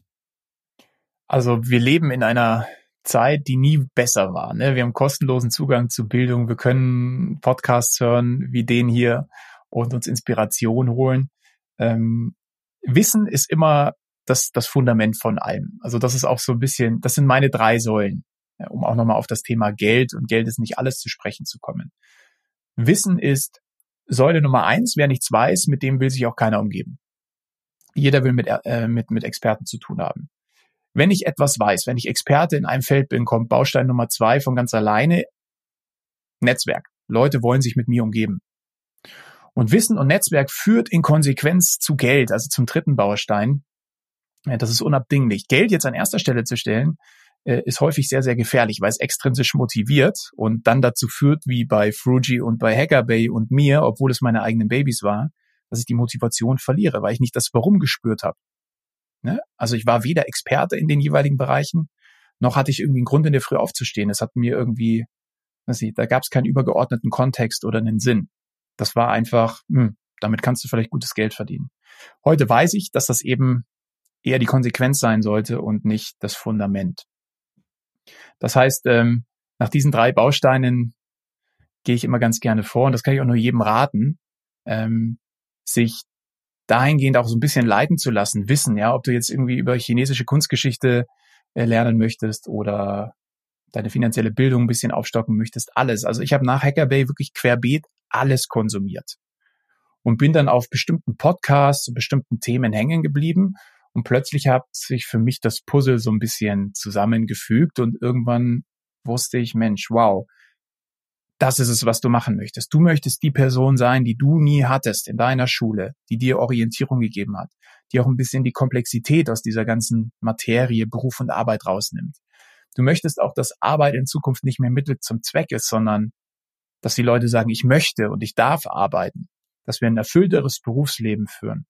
Also wir leben in einer Zeit, die nie besser war. Ne? Wir haben kostenlosen Zugang zu Bildung, wir können Podcasts hören wie den hier und uns Inspiration holen. Wissen ist immer das Fundament von allem. Also das ist auch so ein bisschen, das sind meine 3 Säulen. Um auch nochmal auf das Thema Geld und Geld ist nicht alles zu sprechen zu kommen. Wissen ist Säule Nummer 1, wer nichts weiß, mit dem will sich auch keiner umgeben. Jeder will mit Experten zu tun haben. Wenn ich etwas weiß, wenn ich Experte in einem Feld bin, kommt Baustein Nummer 2 von ganz alleine, Netzwerk. Leute wollen sich mit mir umgeben. Und Wissen und Netzwerk führt in Konsequenz zu Geld, also zum 3. Baustein. Ja, das ist unabdinglich. Geld jetzt an erster Stelle zu stellen, ist häufig sehr, sehr gefährlich, weil es extrinsisch motiviert und dann dazu führt, wie bei Frugi und bei Hackerbay und mir, obwohl es meine eigenen Babys war, dass ich die Motivation verliere, weil ich nicht das Warum gespürt habe. Ne? Also ich war weder Experte in den jeweiligen Bereichen, noch hatte ich irgendwie einen Grund, in der Früh aufzustehen. Es hat mir irgendwie, da gab es keinen übergeordneten Kontext oder einen Sinn. Das war einfach, damit kannst du vielleicht gutes Geld verdienen. Heute weiß ich, dass das eben eher die Konsequenz sein sollte und nicht das Fundament. Das heißt, nach diesen 3 Bausteinen gehe ich immer ganz gerne vor und das kann ich auch nur jedem raten, sich dahingehend auch so ein bisschen leiten zu lassen, wissen, ja, ob du jetzt irgendwie über chinesische Kunstgeschichte lernen möchtest oder deine finanzielle Bildung ein bisschen aufstocken möchtest, alles. Also ich habe nach Hackerbay wirklich querbeet alles konsumiert und bin dann auf bestimmten Podcasts und bestimmten Themen hängen geblieben. Und plötzlich hat sich für mich das Puzzle so ein bisschen zusammengefügt und irgendwann wusste ich, Mensch, wow, das ist es, was du machen möchtest. Du möchtest die Person sein, die du nie hattest in deiner Schule, die dir Orientierung gegeben hat, die auch ein bisschen die Komplexität aus dieser ganzen Materie Beruf und Arbeit rausnimmt. Du möchtest auch, dass Arbeit in Zukunft nicht mehr Mittel zum Zweck ist, sondern dass die Leute sagen, ich möchte und ich darf arbeiten, dass wir ein erfüllteres Berufsleben führen.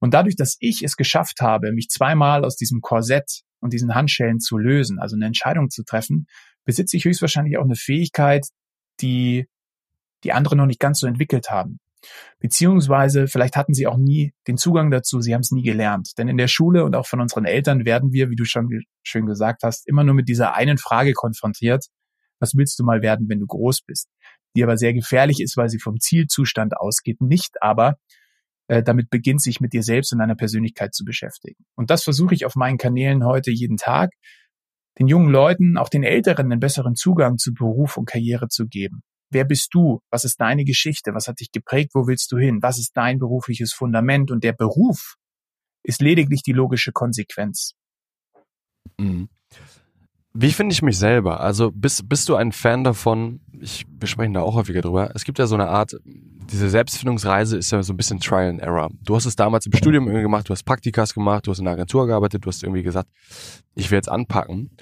Und dadurch, dass ich es geschafft habe, mich zweimal aus diesem Korsett und diesen Handschellen zu lösen, also eine Entscheidung zu treffen, besitze ich höchstwahrscheinlich auch eine Fähigkeit, die andere noch nicht ganz so entwickelt haben. Beziehungsweise vielleicht hatten sie auch nie den Zugang dazu, sie haben es nie gelernt. Denn in der Schule und auch von unseren Eltern werden wir, wie du schon schön gesagt hast, immer nur mit dieser einen Frage konfrontiert, was willst du mal werden, wenn du groß bist? Die aber sehr gefährlich ist, weil sie vom Zielzustand ausgeht, nicht aber damit beginnt, sich mit dir selbst und deiner Persönlichkeit zu beschäftigen. Und das versuche ich auf meinen Kanälen heute jeden Tag, den jungen Leuten, auch den Älteren, einen besseren Zugang zu Beruf und Karriere zu geben. Wer bist du? Was ist deine Geschichte? Was hat dich geprägt? Wo willst du hin? Was ist dein berufliches Fundament? Und der Beruf ist lediglich die logische Konsequenz. Mhm. Wie finde ich mich selber? Also bist du ein Fan davon, wir sprechen da auch häufiger drüber, es gibt ja so eine Art, diese Selbstfindungsreise ist ja so ein bisschen Trial and Error. Du hast es damals im Studium irgendwie gemacht, du hast Praktikas gemacht, du hast in einer Agentur gearbeitet, du hast irgendwie gesagt, ich will jetzt anpacken.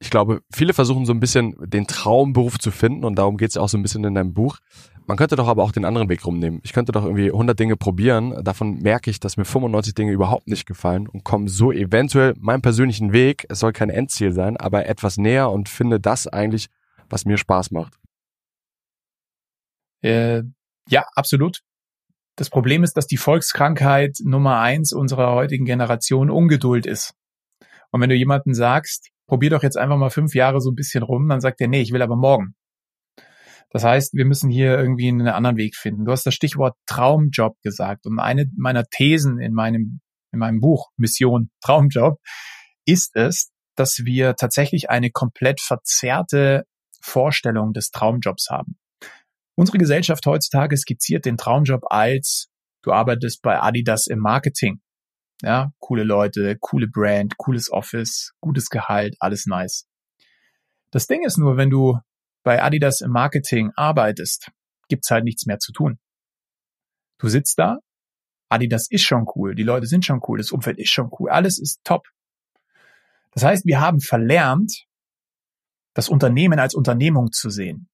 Ich glaube, viele versuchen so ein bisschen den Traumberuf zu finden und darum geht es auch so ein bisschen in deinem Buch. Man könnte doch aber auch den anderen Weg rumnehmen. Ich könnte doch irgendwie 100 Dinge probieren, davon merke ich, dass mir 95 Dinge überhaupt nicht gefallen und komme so eventuell meinem persönlichen Weg, es soll kein Endziel sein, aber etwas näher und finde das eigentlich, was mir Spaß macht. Ja, absolut. Das Problem ist, dass die Volkskrankheit Nummer 1 unserer heutigen Generation Ungeduld ist. Und wenn du jemanden sagst, probier doch jetzt einfach mal 5 Jahre so ein bisschen rum, dann sagt er, nee, ich will aber morgen. Das heißt, wir müssen hier irgendwie einen anderen Weg finden. Du hast das Stichwort Traumjob gesagt und eine meiner Thesen in meinem Buch Mission Traumjob ist es, dass wir tatsächlich eine komplett verzerrte Vorstellung des Traumjobs haben. Unsere Gesellschaft heutzutage skizziert den Traumjob als, du arbeitest bei Adidas im Marketing. Ja, coole Leute, coole Brand, cooles Office, gutes Gehalt, alles nice. Das Ding ist nur, wenn du bei Adidas im Marketing arbeitest, gibt's halt nichts mehr zu tun. Du sitzt da, Adidas ist schon cool, die Leute sind schon cool, das Umfeld ist schon cool, alles ist top. Das heißt, wir haben verlernt, das Unternehmen als Unternehmung zu sehen.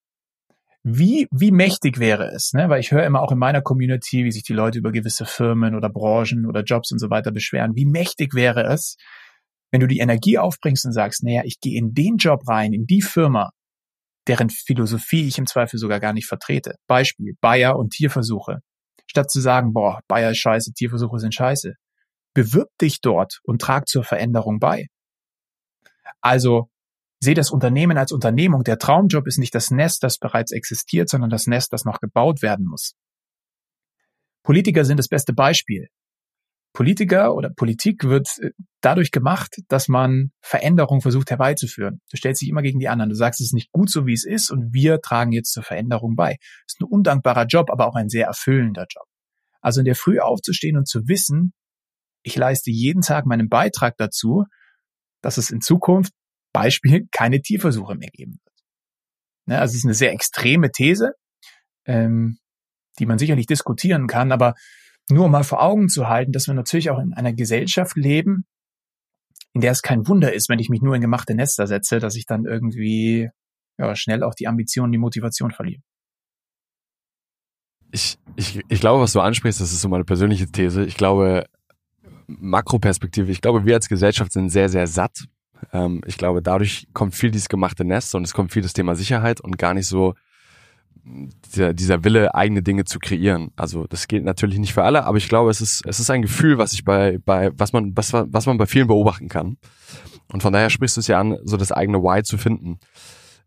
Wie mächtig wäre es, ne? Weil ich höre immer auch in meiner Community, wie sich die Leute über gewisse Firmen oder Branchen oder Jobs und so weiter beschweren. Wie mächtig wäre es, wenn du die Energie aufbringst und sagst, naja, ich gehe in den Job rein, in die Firma, deren Philosophie ich im Zweifel sogar gar nicht vertrete. Beispiel, Bayer und Tierversuche. Statt zu sagen, boah, Bayer ist scheiße, Tierversuche sind scheiße. Bewirb dich dort und trag zur Veränderung bei. Also, sehe das Unternehmen als Unternehmung. Der Traumjob ist nicht das Nest, das bereits existiert, sondern das Nest, das noch gebaut werden muss. Politiker sind das beste Beispiel. Politiker oder Politik wird dadurch gemacht, dass man Veränderung versucht herbeizuführen. Du stellst dich immer gegen die anderen. Du sagst, es ist nicht gut so, wie es ist und wir tragen jetzt zur Veränderung bei. Das ist ein undankbarer Job, aber auch ein sehr erfüllender Job. Also in der Früh aufzustehen und zu wissen, ich leiste jeden Tag meinen Beitrag dazu, dass es in Zukunft, Beispiel, keine Tierversuche mehr geben wird. Also es ist eine sehr extreme These, die man sicherlich diskutieren kann, aber nur um mal vor Augen zu halten, dass wir natürlich auch in einer Gesellschaft leben, in der es kein Wunder ist, wenn ich mich nur in gemachte Nester setze, dass ich dann irgendwie schnell auch die Ambition, die Motivation verliere. Ich glaube, was du ansprichst, das ist so meine persönliche These. Ich glaube, Makroperspektive, ich glaube, wir als Gesellschaft sind sehr, sehr satt. Ich glaube, dadurch kommt viel dieses gemachte Nest und es kommt viel das Thema Sicherheit und gar nicht so dieser Wille, eigene Dinge zu kreieren. Also das geht natürlich nicht für alle, aber ich glaube, es ist ein Gefühl, was ich was man bei vielen beobachten kann. Und von daher sprichst du es ja an, so das eigene Why zu finden.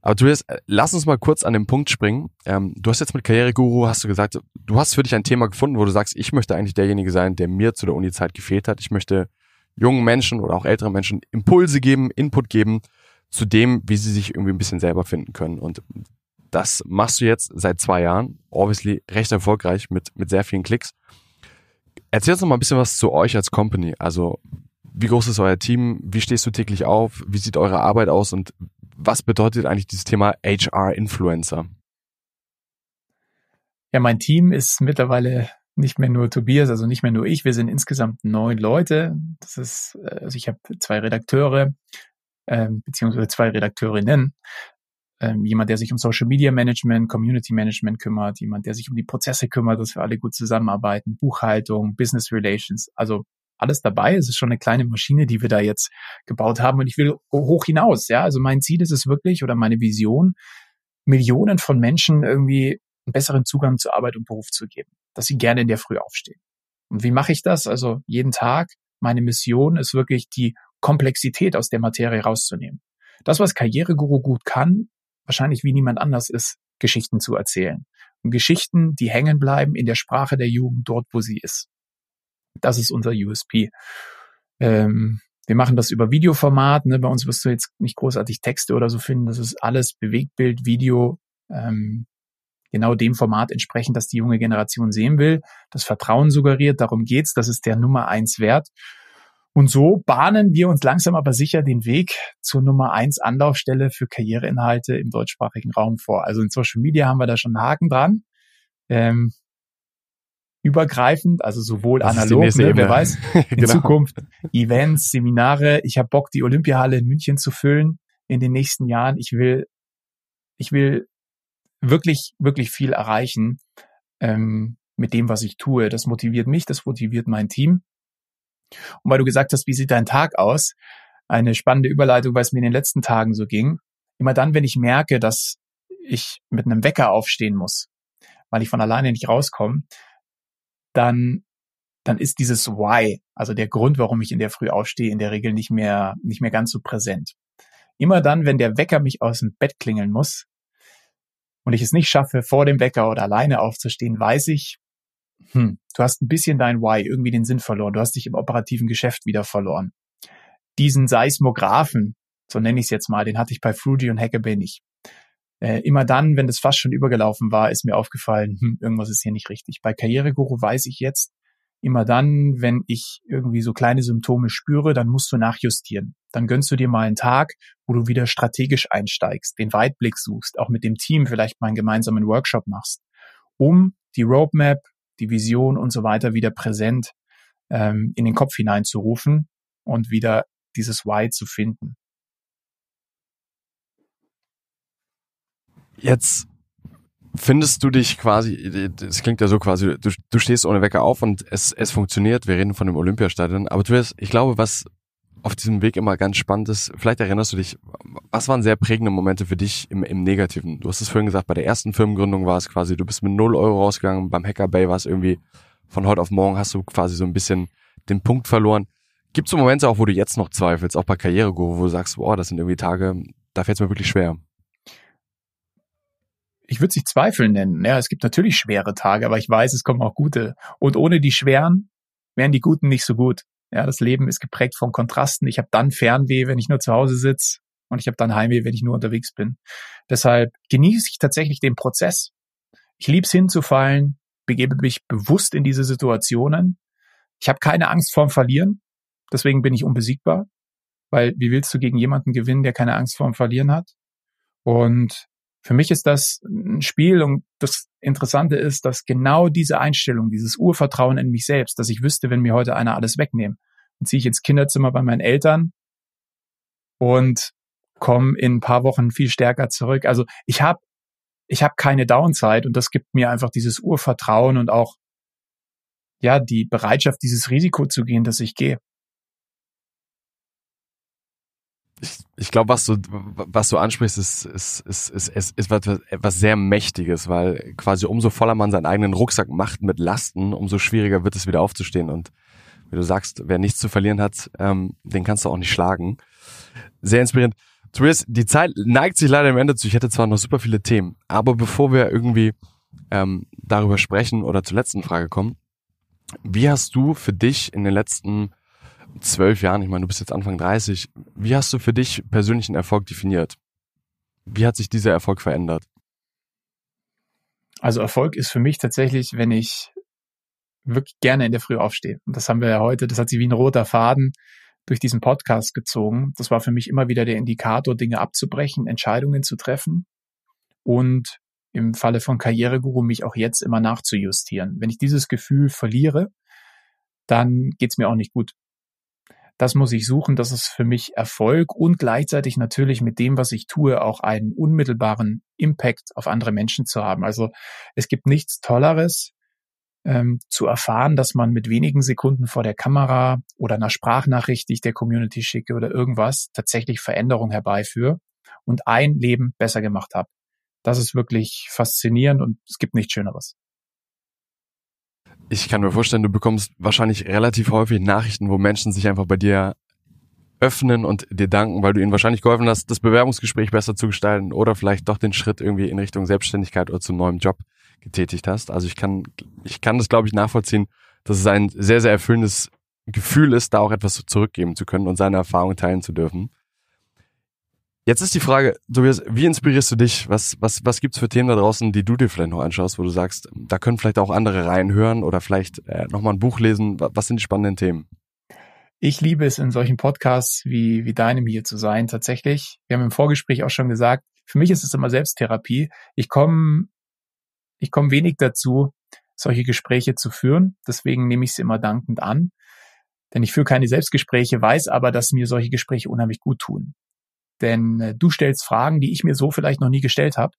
Aber Tobias, lass uns mal kurz an den Punkt springen. Du hast jetzt mit Karriere-Guru, hast du gesagt, du hast für dich ein Thema gefunden, wo du sagst, ich möchte eigentlich derjenige sein, der mir zu der Uni-Zeit gefehlt hat. Ich möchte jungen Menschen oder auch älteren Menschen Impulse geben, Input geben zu dem, wie sie sich irgendwie ein bisschen selber finden können. Und Das machst du jetzt seit 2 Jahren, obviously recht erfolgreich mit sehr vielen Klicks. Erzähl uns noch mal ein bisschen was zu euch als Company. Also wie groß ist euer Team? Wie stehst du täglich auf? Wie sieht eure Arbeit aus? Und was bedeutet eigentlich dieses Thema HR-Influencer? Ja, mein Team ist mittlerweile nicht mehr nur Tobias, also nicht mehr nur ich. Wir sind insgesamt 9 Leute. Das ist, also ich habe 2 Redakteure, beziehungsweise 2 Redakteurinnen. Jemand, der sich um Social Media Management, Community Management kümmert, jemand, der sich um die Prozesse kümmert, dass wir alle gut zusammenarbeiten, Buchhaltung, Business Relations, also alles dabei. Es ist schon eine kleine Maschine, die wir da jetzt gebaut haben und ich will hoch hinaus. Ja, also mein Ziel ist es wirklich oder meine Vision, Millionen von Menschen irgendwie einen besseren Zugang zu Arbeit und Beruf zu geben, dass sie gerne in der Früh aufstehen. Und wie mache ich das? Also jeden Tag, meine Mission ist wirklich, die Komplexität aus der Materie rauszunehmen. Das, was Karriere-Guru gut kann, wahrscheinlich wie niemand anders ist, Geschichten zu erzählen. Und Geschichten, die hängen bleiben in der Sprache der Jugend, dort, wo sie ist. Das ist unser USP. Wir machen das über Videoformat. Ne? Bei uns wirst du jetzt nicht großartig Texte oder so finden. Das ist alles Bewegtbild, Video, genau dem Format entsprechend, das die junge Generation sehen will. Das Vertrauen suggeriert, darum geht's. Das ist der Nummer 1 Wert. Und so bahnen wir uns langsam aber sicher den Weg zur Nummer 1 Anlaufstelle für Karriereinhalte im deutschsprachigen Raum vor. Also in Social Media haben wir da schon einen Haken dran. Übergreifend, also sowohl das analog, ne, wer weiß, in genau. Zukunft Events, Seminare. Ich habe Bock, die Olympiahalle in München zu füllen in den nächsten Jahren. Ich will wirklich, wirklich viel erreichen mit dem, was ich tue. Das motiviert mich, das motiviert mein Team. Und weil du gesagt hast, wie sieht dein Tag aus? Eine spannende Überleitung, weil es mir in den letzten Tagen so ging. Immer dann, wenn ich merke, dass ich mit einem Wecker aufstehen muss, weil ich von alleine nicht rauskomme, dann ist dieses Why, also der Grund, warum ich in der Früh aufstehe, in der Regel nicht mehr ganz so präsent. Immer dann, wenn der Wecker mich aus dem Bett klingeln muss und ich es nicht schaffe, vor dem Wecker oder alleine aufzustehen, weiß ich, du hast ein bisschen dein Why, irgendwie den Sinn verloren. Du hast dich im operativen Geschäft wieder verloren. Diesen Seismographen, so nenne ich es jetzt mal, den hatte ich bei Frugi und Hackerbay nicht. Immer dann, wenn das fast schon übergelaufen war, ist mir aufgefallen, irgendwas ist hier nicht richtig. Bei Karriere-Guru weiß ich jetzt, immer dann, wenn ich irgendwie so kleine Symptome spüre, dann musst du nachjustieren. Dann gönnst du dir mal einen Tag, wo du wieder strategisch einsteigst, den Weitblick suchst, auch mit dem Team vielleicht mal einen gemeinsamen Workshop machst, um die Roadmap, die Vision und so weiter wieder präsent in den Kopf hineinzurufen und wieder dieses Why zu finden. Jetzt findest du dich quasi, es klingt ja so quasi, du stehst ohne Wecker auf und es funktioniert, wir reden von dem Olympiastadion, aber ich glaube, was auf diesem Weg immer ganz spannend ist, vielleicht erinnerst du dich, was waren sehr prägende Momente für dich im Negativen? Du hast es vorhin gesagt, bei der ersten Firmengründung war es quasi, du bist mit 0 Euro rausgegangen, beim Hackerbay war es irgendwie, von heute auf morgen hast du quasi so ein bisschen den Punkt verloren. Gibt es so Momente auch, wo du jetzt noch zweifelst, auch bei Karriere-Guru, wo du sagst, boah, das sind irgendwie Tage, da fällt es mir wirklich schwer? Ich würde es nicht Zweifel nennen. Ja, es gibt natürlich schwere Tage, aber ich weiß, es kommen auch gute. Und ohne die schweren wären die guten nicht so gut. Ja, das Leben ist geprägt von Kontrasten. Ich habe dann Fernweh, wenn ich nur zu Hause sitze, und ich habe dann Heimweh, wenn ich nur unterwegs bin. Deshalb genieße ich tatsächlich den Prozess. Ich liebe es hinzufallen, begebe mich bewusst in diese Situationen. Ich habe keine Angst vorm Verlieren, deswegen bin ich unbesiegbar, weil wie willst du gegen jemanden gewinnen, der keine Angst vorm Verlieren hat? Und für mich ist das ein Spiel, und das Interessante ist, dass genau diese Einstellung, dieses Urvertrauen in mich selbst, dass ich wüsste, wenn mir heute einer alles wegnimmt, dann ziehe ich ins Kinderzimmer bei meinen Eltern und komme in ein paar Wochen viel stärker zurück. Also ich habe keine Downside, und das gibt mir einfach dieses Urvertrauen und auch ja die Bereitschaft, dieses Risiko zu gehen, dass ich gehe. Ich glaube, was du ansprichst, ist etwas sehr Mächtiges, weil quasi umso voller man seinen eigenen Rucksack macht mit Lasten, umso schwieriger wird es wieder aufzustehen. Und wie du sagst, wer nichts zu verlieren hat, den kannst du auch nicht schlagen. Sehr inspirierend. Tobias, die Zeit neigt sich leider am Ende zu. Ich hätte zwar noch super viele Themen, aber bevor wir irgendwie darüber sprechen oder zur letzten Frage kommen, wie hast du für dich in den letzten 12 Jahren, ich meine, du bist jetzt Anfang 30. Wie hast du für dich persönlichen Erfolg definiert? Wie hat sich dieser Erfolg verändert? Also Erfolg ist für mich tatsächlich, wenn ich wirklich gerne in der Früh aufstehe. Und das haben wir ja heute, das hat sich wie ein roter Faden durch diesen Podcast gezogen. Das war für mich immer wieder der Indikator, Dinge abzubrechen, Entscheidungen zu treffen und im Falle von Karriere-Guru mich auch jetzt immer nachzujustieren. Wenn ich dieses Gefühl verliere, dann geht's mir auch nicht gut. Das muss ich suchen, das ist für mich Erfolg und gleichzeitig natürlich mit dem, was ich tue, auch einen unmittelbaren Impact auf andere Menschen zu haben. Also es gibt nichts Tolleres, zu erfahren, dass man mit wenigen Sekunden vor der Kamera oder einer Sprachnachricht, die ich der Community schicke oder irgendwas, tatsächlich Veränderung herbeiführe und ein Leben besser gemacht habe. Das ist wirklich faszinierend und es gibt nichts Schöneres. Ich kann mir vorstellen, du bekommst wahrscheinlich relativ häufig Nachrichten, wo Menschen sich einfach bei dir öffnen und dir danken, weil du ihnen wahrscheinlich geholfen hast, das Bewerbungsgespräch besser zu gestalten oder vielleicht doch den Schritt irgendwie in Richtung Selbstständigkeit oder zu einem neuen Job getätigt hast. Also ich kann das, glaube ich, nachvollziehen, dass es ein sehr, sehr erfüllendes Gefühl ist, da auch etwas zurückgeben zu können und seine Erfahrungen teilen zu dürfen. Jetzt ist die Frage, Tobias, wie inspirierst du dich? Was gibt's für Themen da draußen, die du dir vielleicht noch anschaust, wo du sagst, da können vielleicht auch andere reinhören oder vielleicht nochmal ein Buch lesen? Was sind die spannenden Themen? Ich liebe es, in solchen Podcasts wie deinem hier zu sein, tatsächlich. Wir haben im Vorgespräch auch schon gesagt, für mich ist es immer Selbsttherapie. Ich komme wenig dazu, solche Gespräche zu führen. Deswegen nehme ich sie immer dankend an. Denn ich führe keine Selbstgespräche, weiß aber, dass mir solche Gespräche unheimlich gut tun. Denn du stellst Fragen, die ich mir so vielleicht noch nie gestellt habe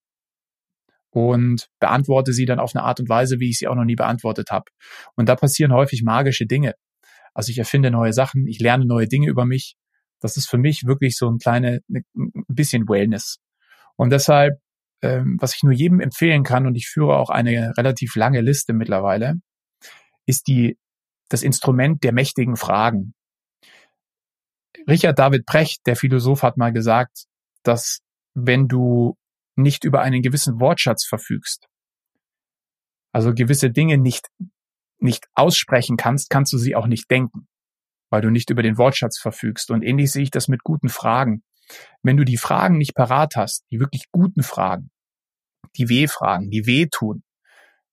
und beantworte sie dann auf eine Art und Weise, wie ich sie auch noch nie beantwortet habe. Und da passieren häufig magische Dinge. Also ich erfinde neue Sachen, ich lerne neue Dinge über mich. Das ist für mich wirklich so ein bisschen Wellness. Und deshalb, was ich nur jedem empfehlen kann, und ich führe auch eine relativ lange Liste mittlerweile, ist das Instrument der mächtigen Fragen. Richard David Precht, der Philosoph, hat mal gesagt, dass wenn du nicht über einen gewissen Wortschatz verfügst, also gewisse Dinge nicht aussprechen kannst, kannst du sie auch nicht denken, weil du nicht über den Wortschatz verfügst. Und ähnlich sehe ich das mit guten Fragen. Wenn du die Fragen nicht parat hast, die wirklich guten Fragen, die W-Fragen, die wehtun,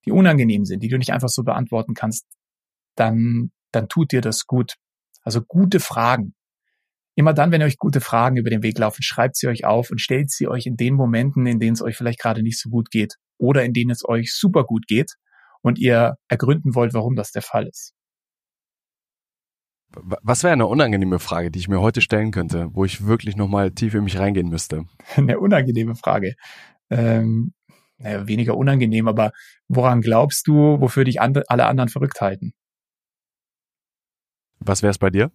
die unangenehm sind, die du nicht einfach so beantworten kannst, dann tut dir das gut. Also gute Fragen. Immer dann, wenn ihr euch gute Fragen über den Weg laufen, schreibt sie euch auf und stellt sie euch in den Momenten, in denen es euch vielleicht gerade nicht so gut geht oder in denen es euch super gut geht und ihr ergründen wollt, warum das der Fall ist. Was wäre eine unangenehme Frage, die ich mir heute stellen könnte, wo ich wirklich nochmal tief in mich reingehen müsste? Eine unangenehme Frage. Weniger unangenehm, aber woran glaubst du, wofür dich alle anderen verrückt halten? Was wäre es bei dir?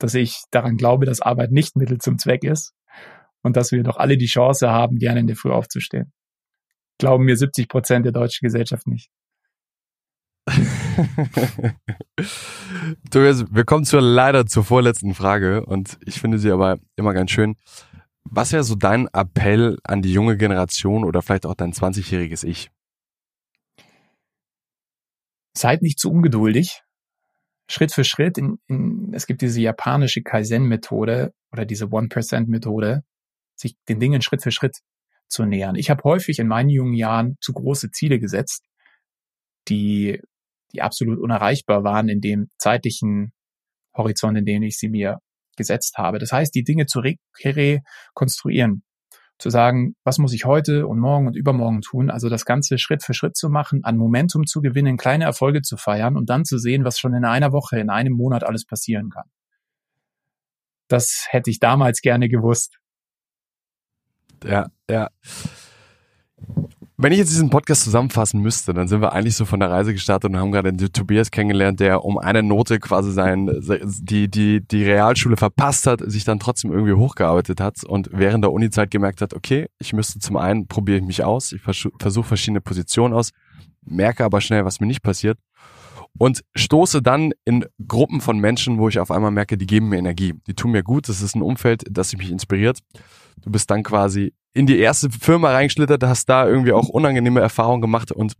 Dass ich daran glaube, dass Arbeit nicht Mittel zum Zweck ist und dass wir doch alle die Chance haben, gerne in der Früh aufzustehen. Glauben mir 70% der deutschen Gesellschaft nicht. Tobias, wir kommen leider zur vorletzten Frage und ich finde sie aber immer ganz schön. Was wäre so dein Appell an die junge Generation oder vielleicht auch dein 20-jähriges Ich? Seid nicht zu ungeduldig. Schritt für Schritt, es gibt diese japanische Kaizen-Methode oder diese 1%-Methode, sich den Dingen Schritt für Schritt zu nähern. Ich habe häufig in meinen jungen Jahren zu große Ziele gesetzt, die absolut unerreichbar waren in dem zeitlichen Horizont, in dem ich sie mir gesetzt habe. Das heißt, die Dinge zu rekonstruieren, zu sagen, was muss ich heute und morgen und übermorgen tun, also das Ganze Schritt für Schritt zu machen, an Momentum zu gewinnen, kleine Erfolge zu feiern und dann zu sehen, was schon in einer Woche, in einem Monat alles passieren kann. Das hätte ich damals gerne gewusst. Ja. Wenn ich jetzt diesen Podcast zusammenfassen müsste, dann sind wir eigentlich so von der Reise gestartet und haben gerade den Tobias kennengelernt, der um eine Note quasi die Realschule verpasst hat, sich dann trotzdem irgendwie hochgearbeitet hat und während der Uni-Zeit gemerkt hat, okay, ich müsste zum einen, probiere ich mich aus, ich versuche verschiedene Positionen aus, merke aber schnell, was mir nicht passiert und stoße dann in Gruppen von Menschen, wo ich auf einmal merke, die geben mir Energie, die tun mir gut, das ist ein Umfeld, das mich inspiriert. Du bist dann quasi in die erste Firma reingeschlittert, hast da irgendwie auch unangenehme Erfahrungen gemacht und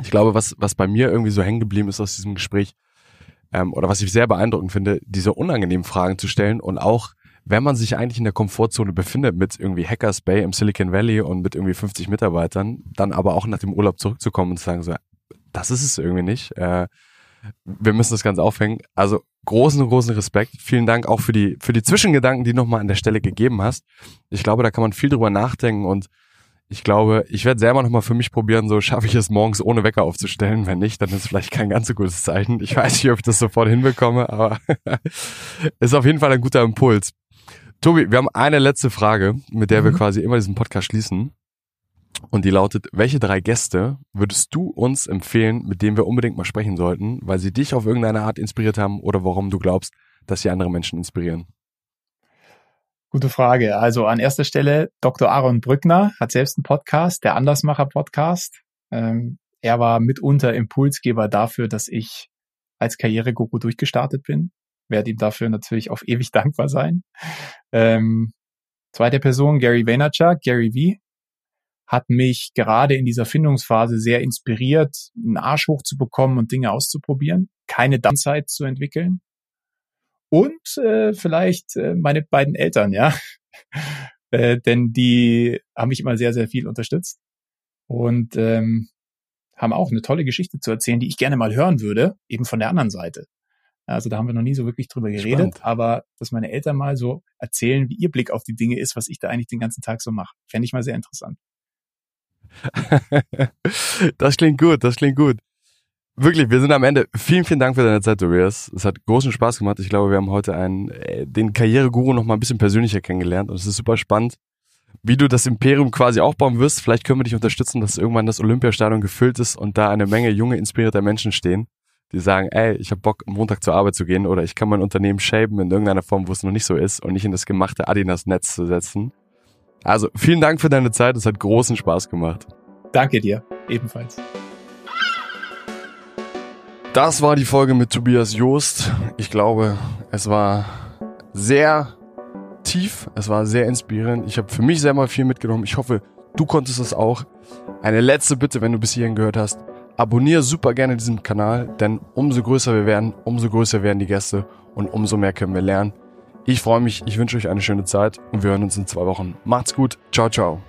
ich glaube, was bei mir irgendwie so hängen geblieben ist aus diesem Gespräch oder was ich sehr beeindruckend finde, diese unangenehmen Fragen zu stellen und auch wenn man sich eigentlich in der Komfortzone befindet mit irgendwie Hackerbay im Silicon Valley und mit irgendwie 50 Mitarbeitern, dann aber auch nach dem Urlaub zurückzukommen und zu sagen so, das ist es irgendwie nicht, wir müssen das Ganze aufhängen. Also großen Respekt. Vielen Dank auch für die Zwischengedanken, die du nochmal an der Stelle gegeben hast. Ich glaube, da kann man viel drüber nachdenken und ich glaube, ich werde selber nochmal für mich probieren, so schaffe ich es morgens ohne Wecker aufzustellen. Wenn nicht, dann ist vielleicht kein ganz so gutes Zeichen. Ich weiß nicht, ob ich das sofort hinbekomme, aber ist auf jeden Fall ein guter Impuls. Tobi, wir haben eine letzte Frage, mit der wir quasi immer diesen Podcast schließen. Und die lautet, welche drei Gäste würdest du uns empfehlen, mit denen wir unbedingt mal sprechen sollten, weil sie dich auf irgendeine Art inspiriert haben oder warum du glaubst, dass sie andere Menschen inspirieren? Gute Frage. Also an erster Stelle Dr. Aaron Brückner hat selbst einen Podcast, der Andersmacher-Podcast. Er war mitunter Impulsgeber dafür, dass ich als Karriere-Guru durchgestartet bin. Werde ihm dafür natürlich auf ewig dankbar sein. Zweite Person, Gary Vaynerchuk, Gary V. hat mich gerade in dieser Findungsphase sehr inspiriert, einen Arsch hochzubekommen und Dinge auszuprobieren, keine Downside zu entwickeln. Und vielleicht meine beiden Eltern, ja. Denn die haben mich immer sehr, sehr viel unterstützt und haben auch eine tolle Geschichte zu erzählen, die ich gerne mal hören würde, eben von der anderen Seite. Also da haben wir noch nie so wirklich drüber geredet, spannend. Aber dass meine Eltern mal so erzählen, wie ihr Blick auf die Dinge ist, was ich da eigentlich den ganzen Tag so mache, fände ich mal sehr interessant. Das klingt gut. Wirklich, wir sind am Ende. Vielen Dank für deine Zeit, Tobias. Es hat großen Spaß gemacht. Ich glaube, wir haben heute den Karriere-Guru noch mal ein bisschen persönlicher kennengelernt und es ist super spannend, wie du das Imperium quasi aufbauen wirst. Vielleicht können wir dich unterstützen, dass irgendwann das Olympiastadion gefüllt ist und da eine Menge junge, inspirierter Menschen stehen, die sagen, ey, ich habe Bock, Montag zur Arbeit zu gehen oder ich kann mein Unternehmen shapen in irgendeiner Form, wo es noch nicht so ist und nicht in das gemachte Adidas-Netz zu setzen. Also, vielen Dank für deine Zeit. Es hat großen Spaß gemacht. Danke dir. Ebenfalls. Das war die Folge mit Tobias Joost. Ich glaube, es war sehr tief. Es war sehr inspirierend. Ich habe für mich selber viel mitgenommen. Ich hoffe, du konntest es auch. Eine letzte Bitte, wenn du bis hierhin gehört hast. Abonniere super gerne diesen Kanal, denn umso größer wir werden, umso größer werden die Gäste und umso mehr können wir lernen. Ich freue mich, ich wünsche euch eine schöne Zeit und wir hören uns in 2 Wochen. Macht's gut, ciao, ciao.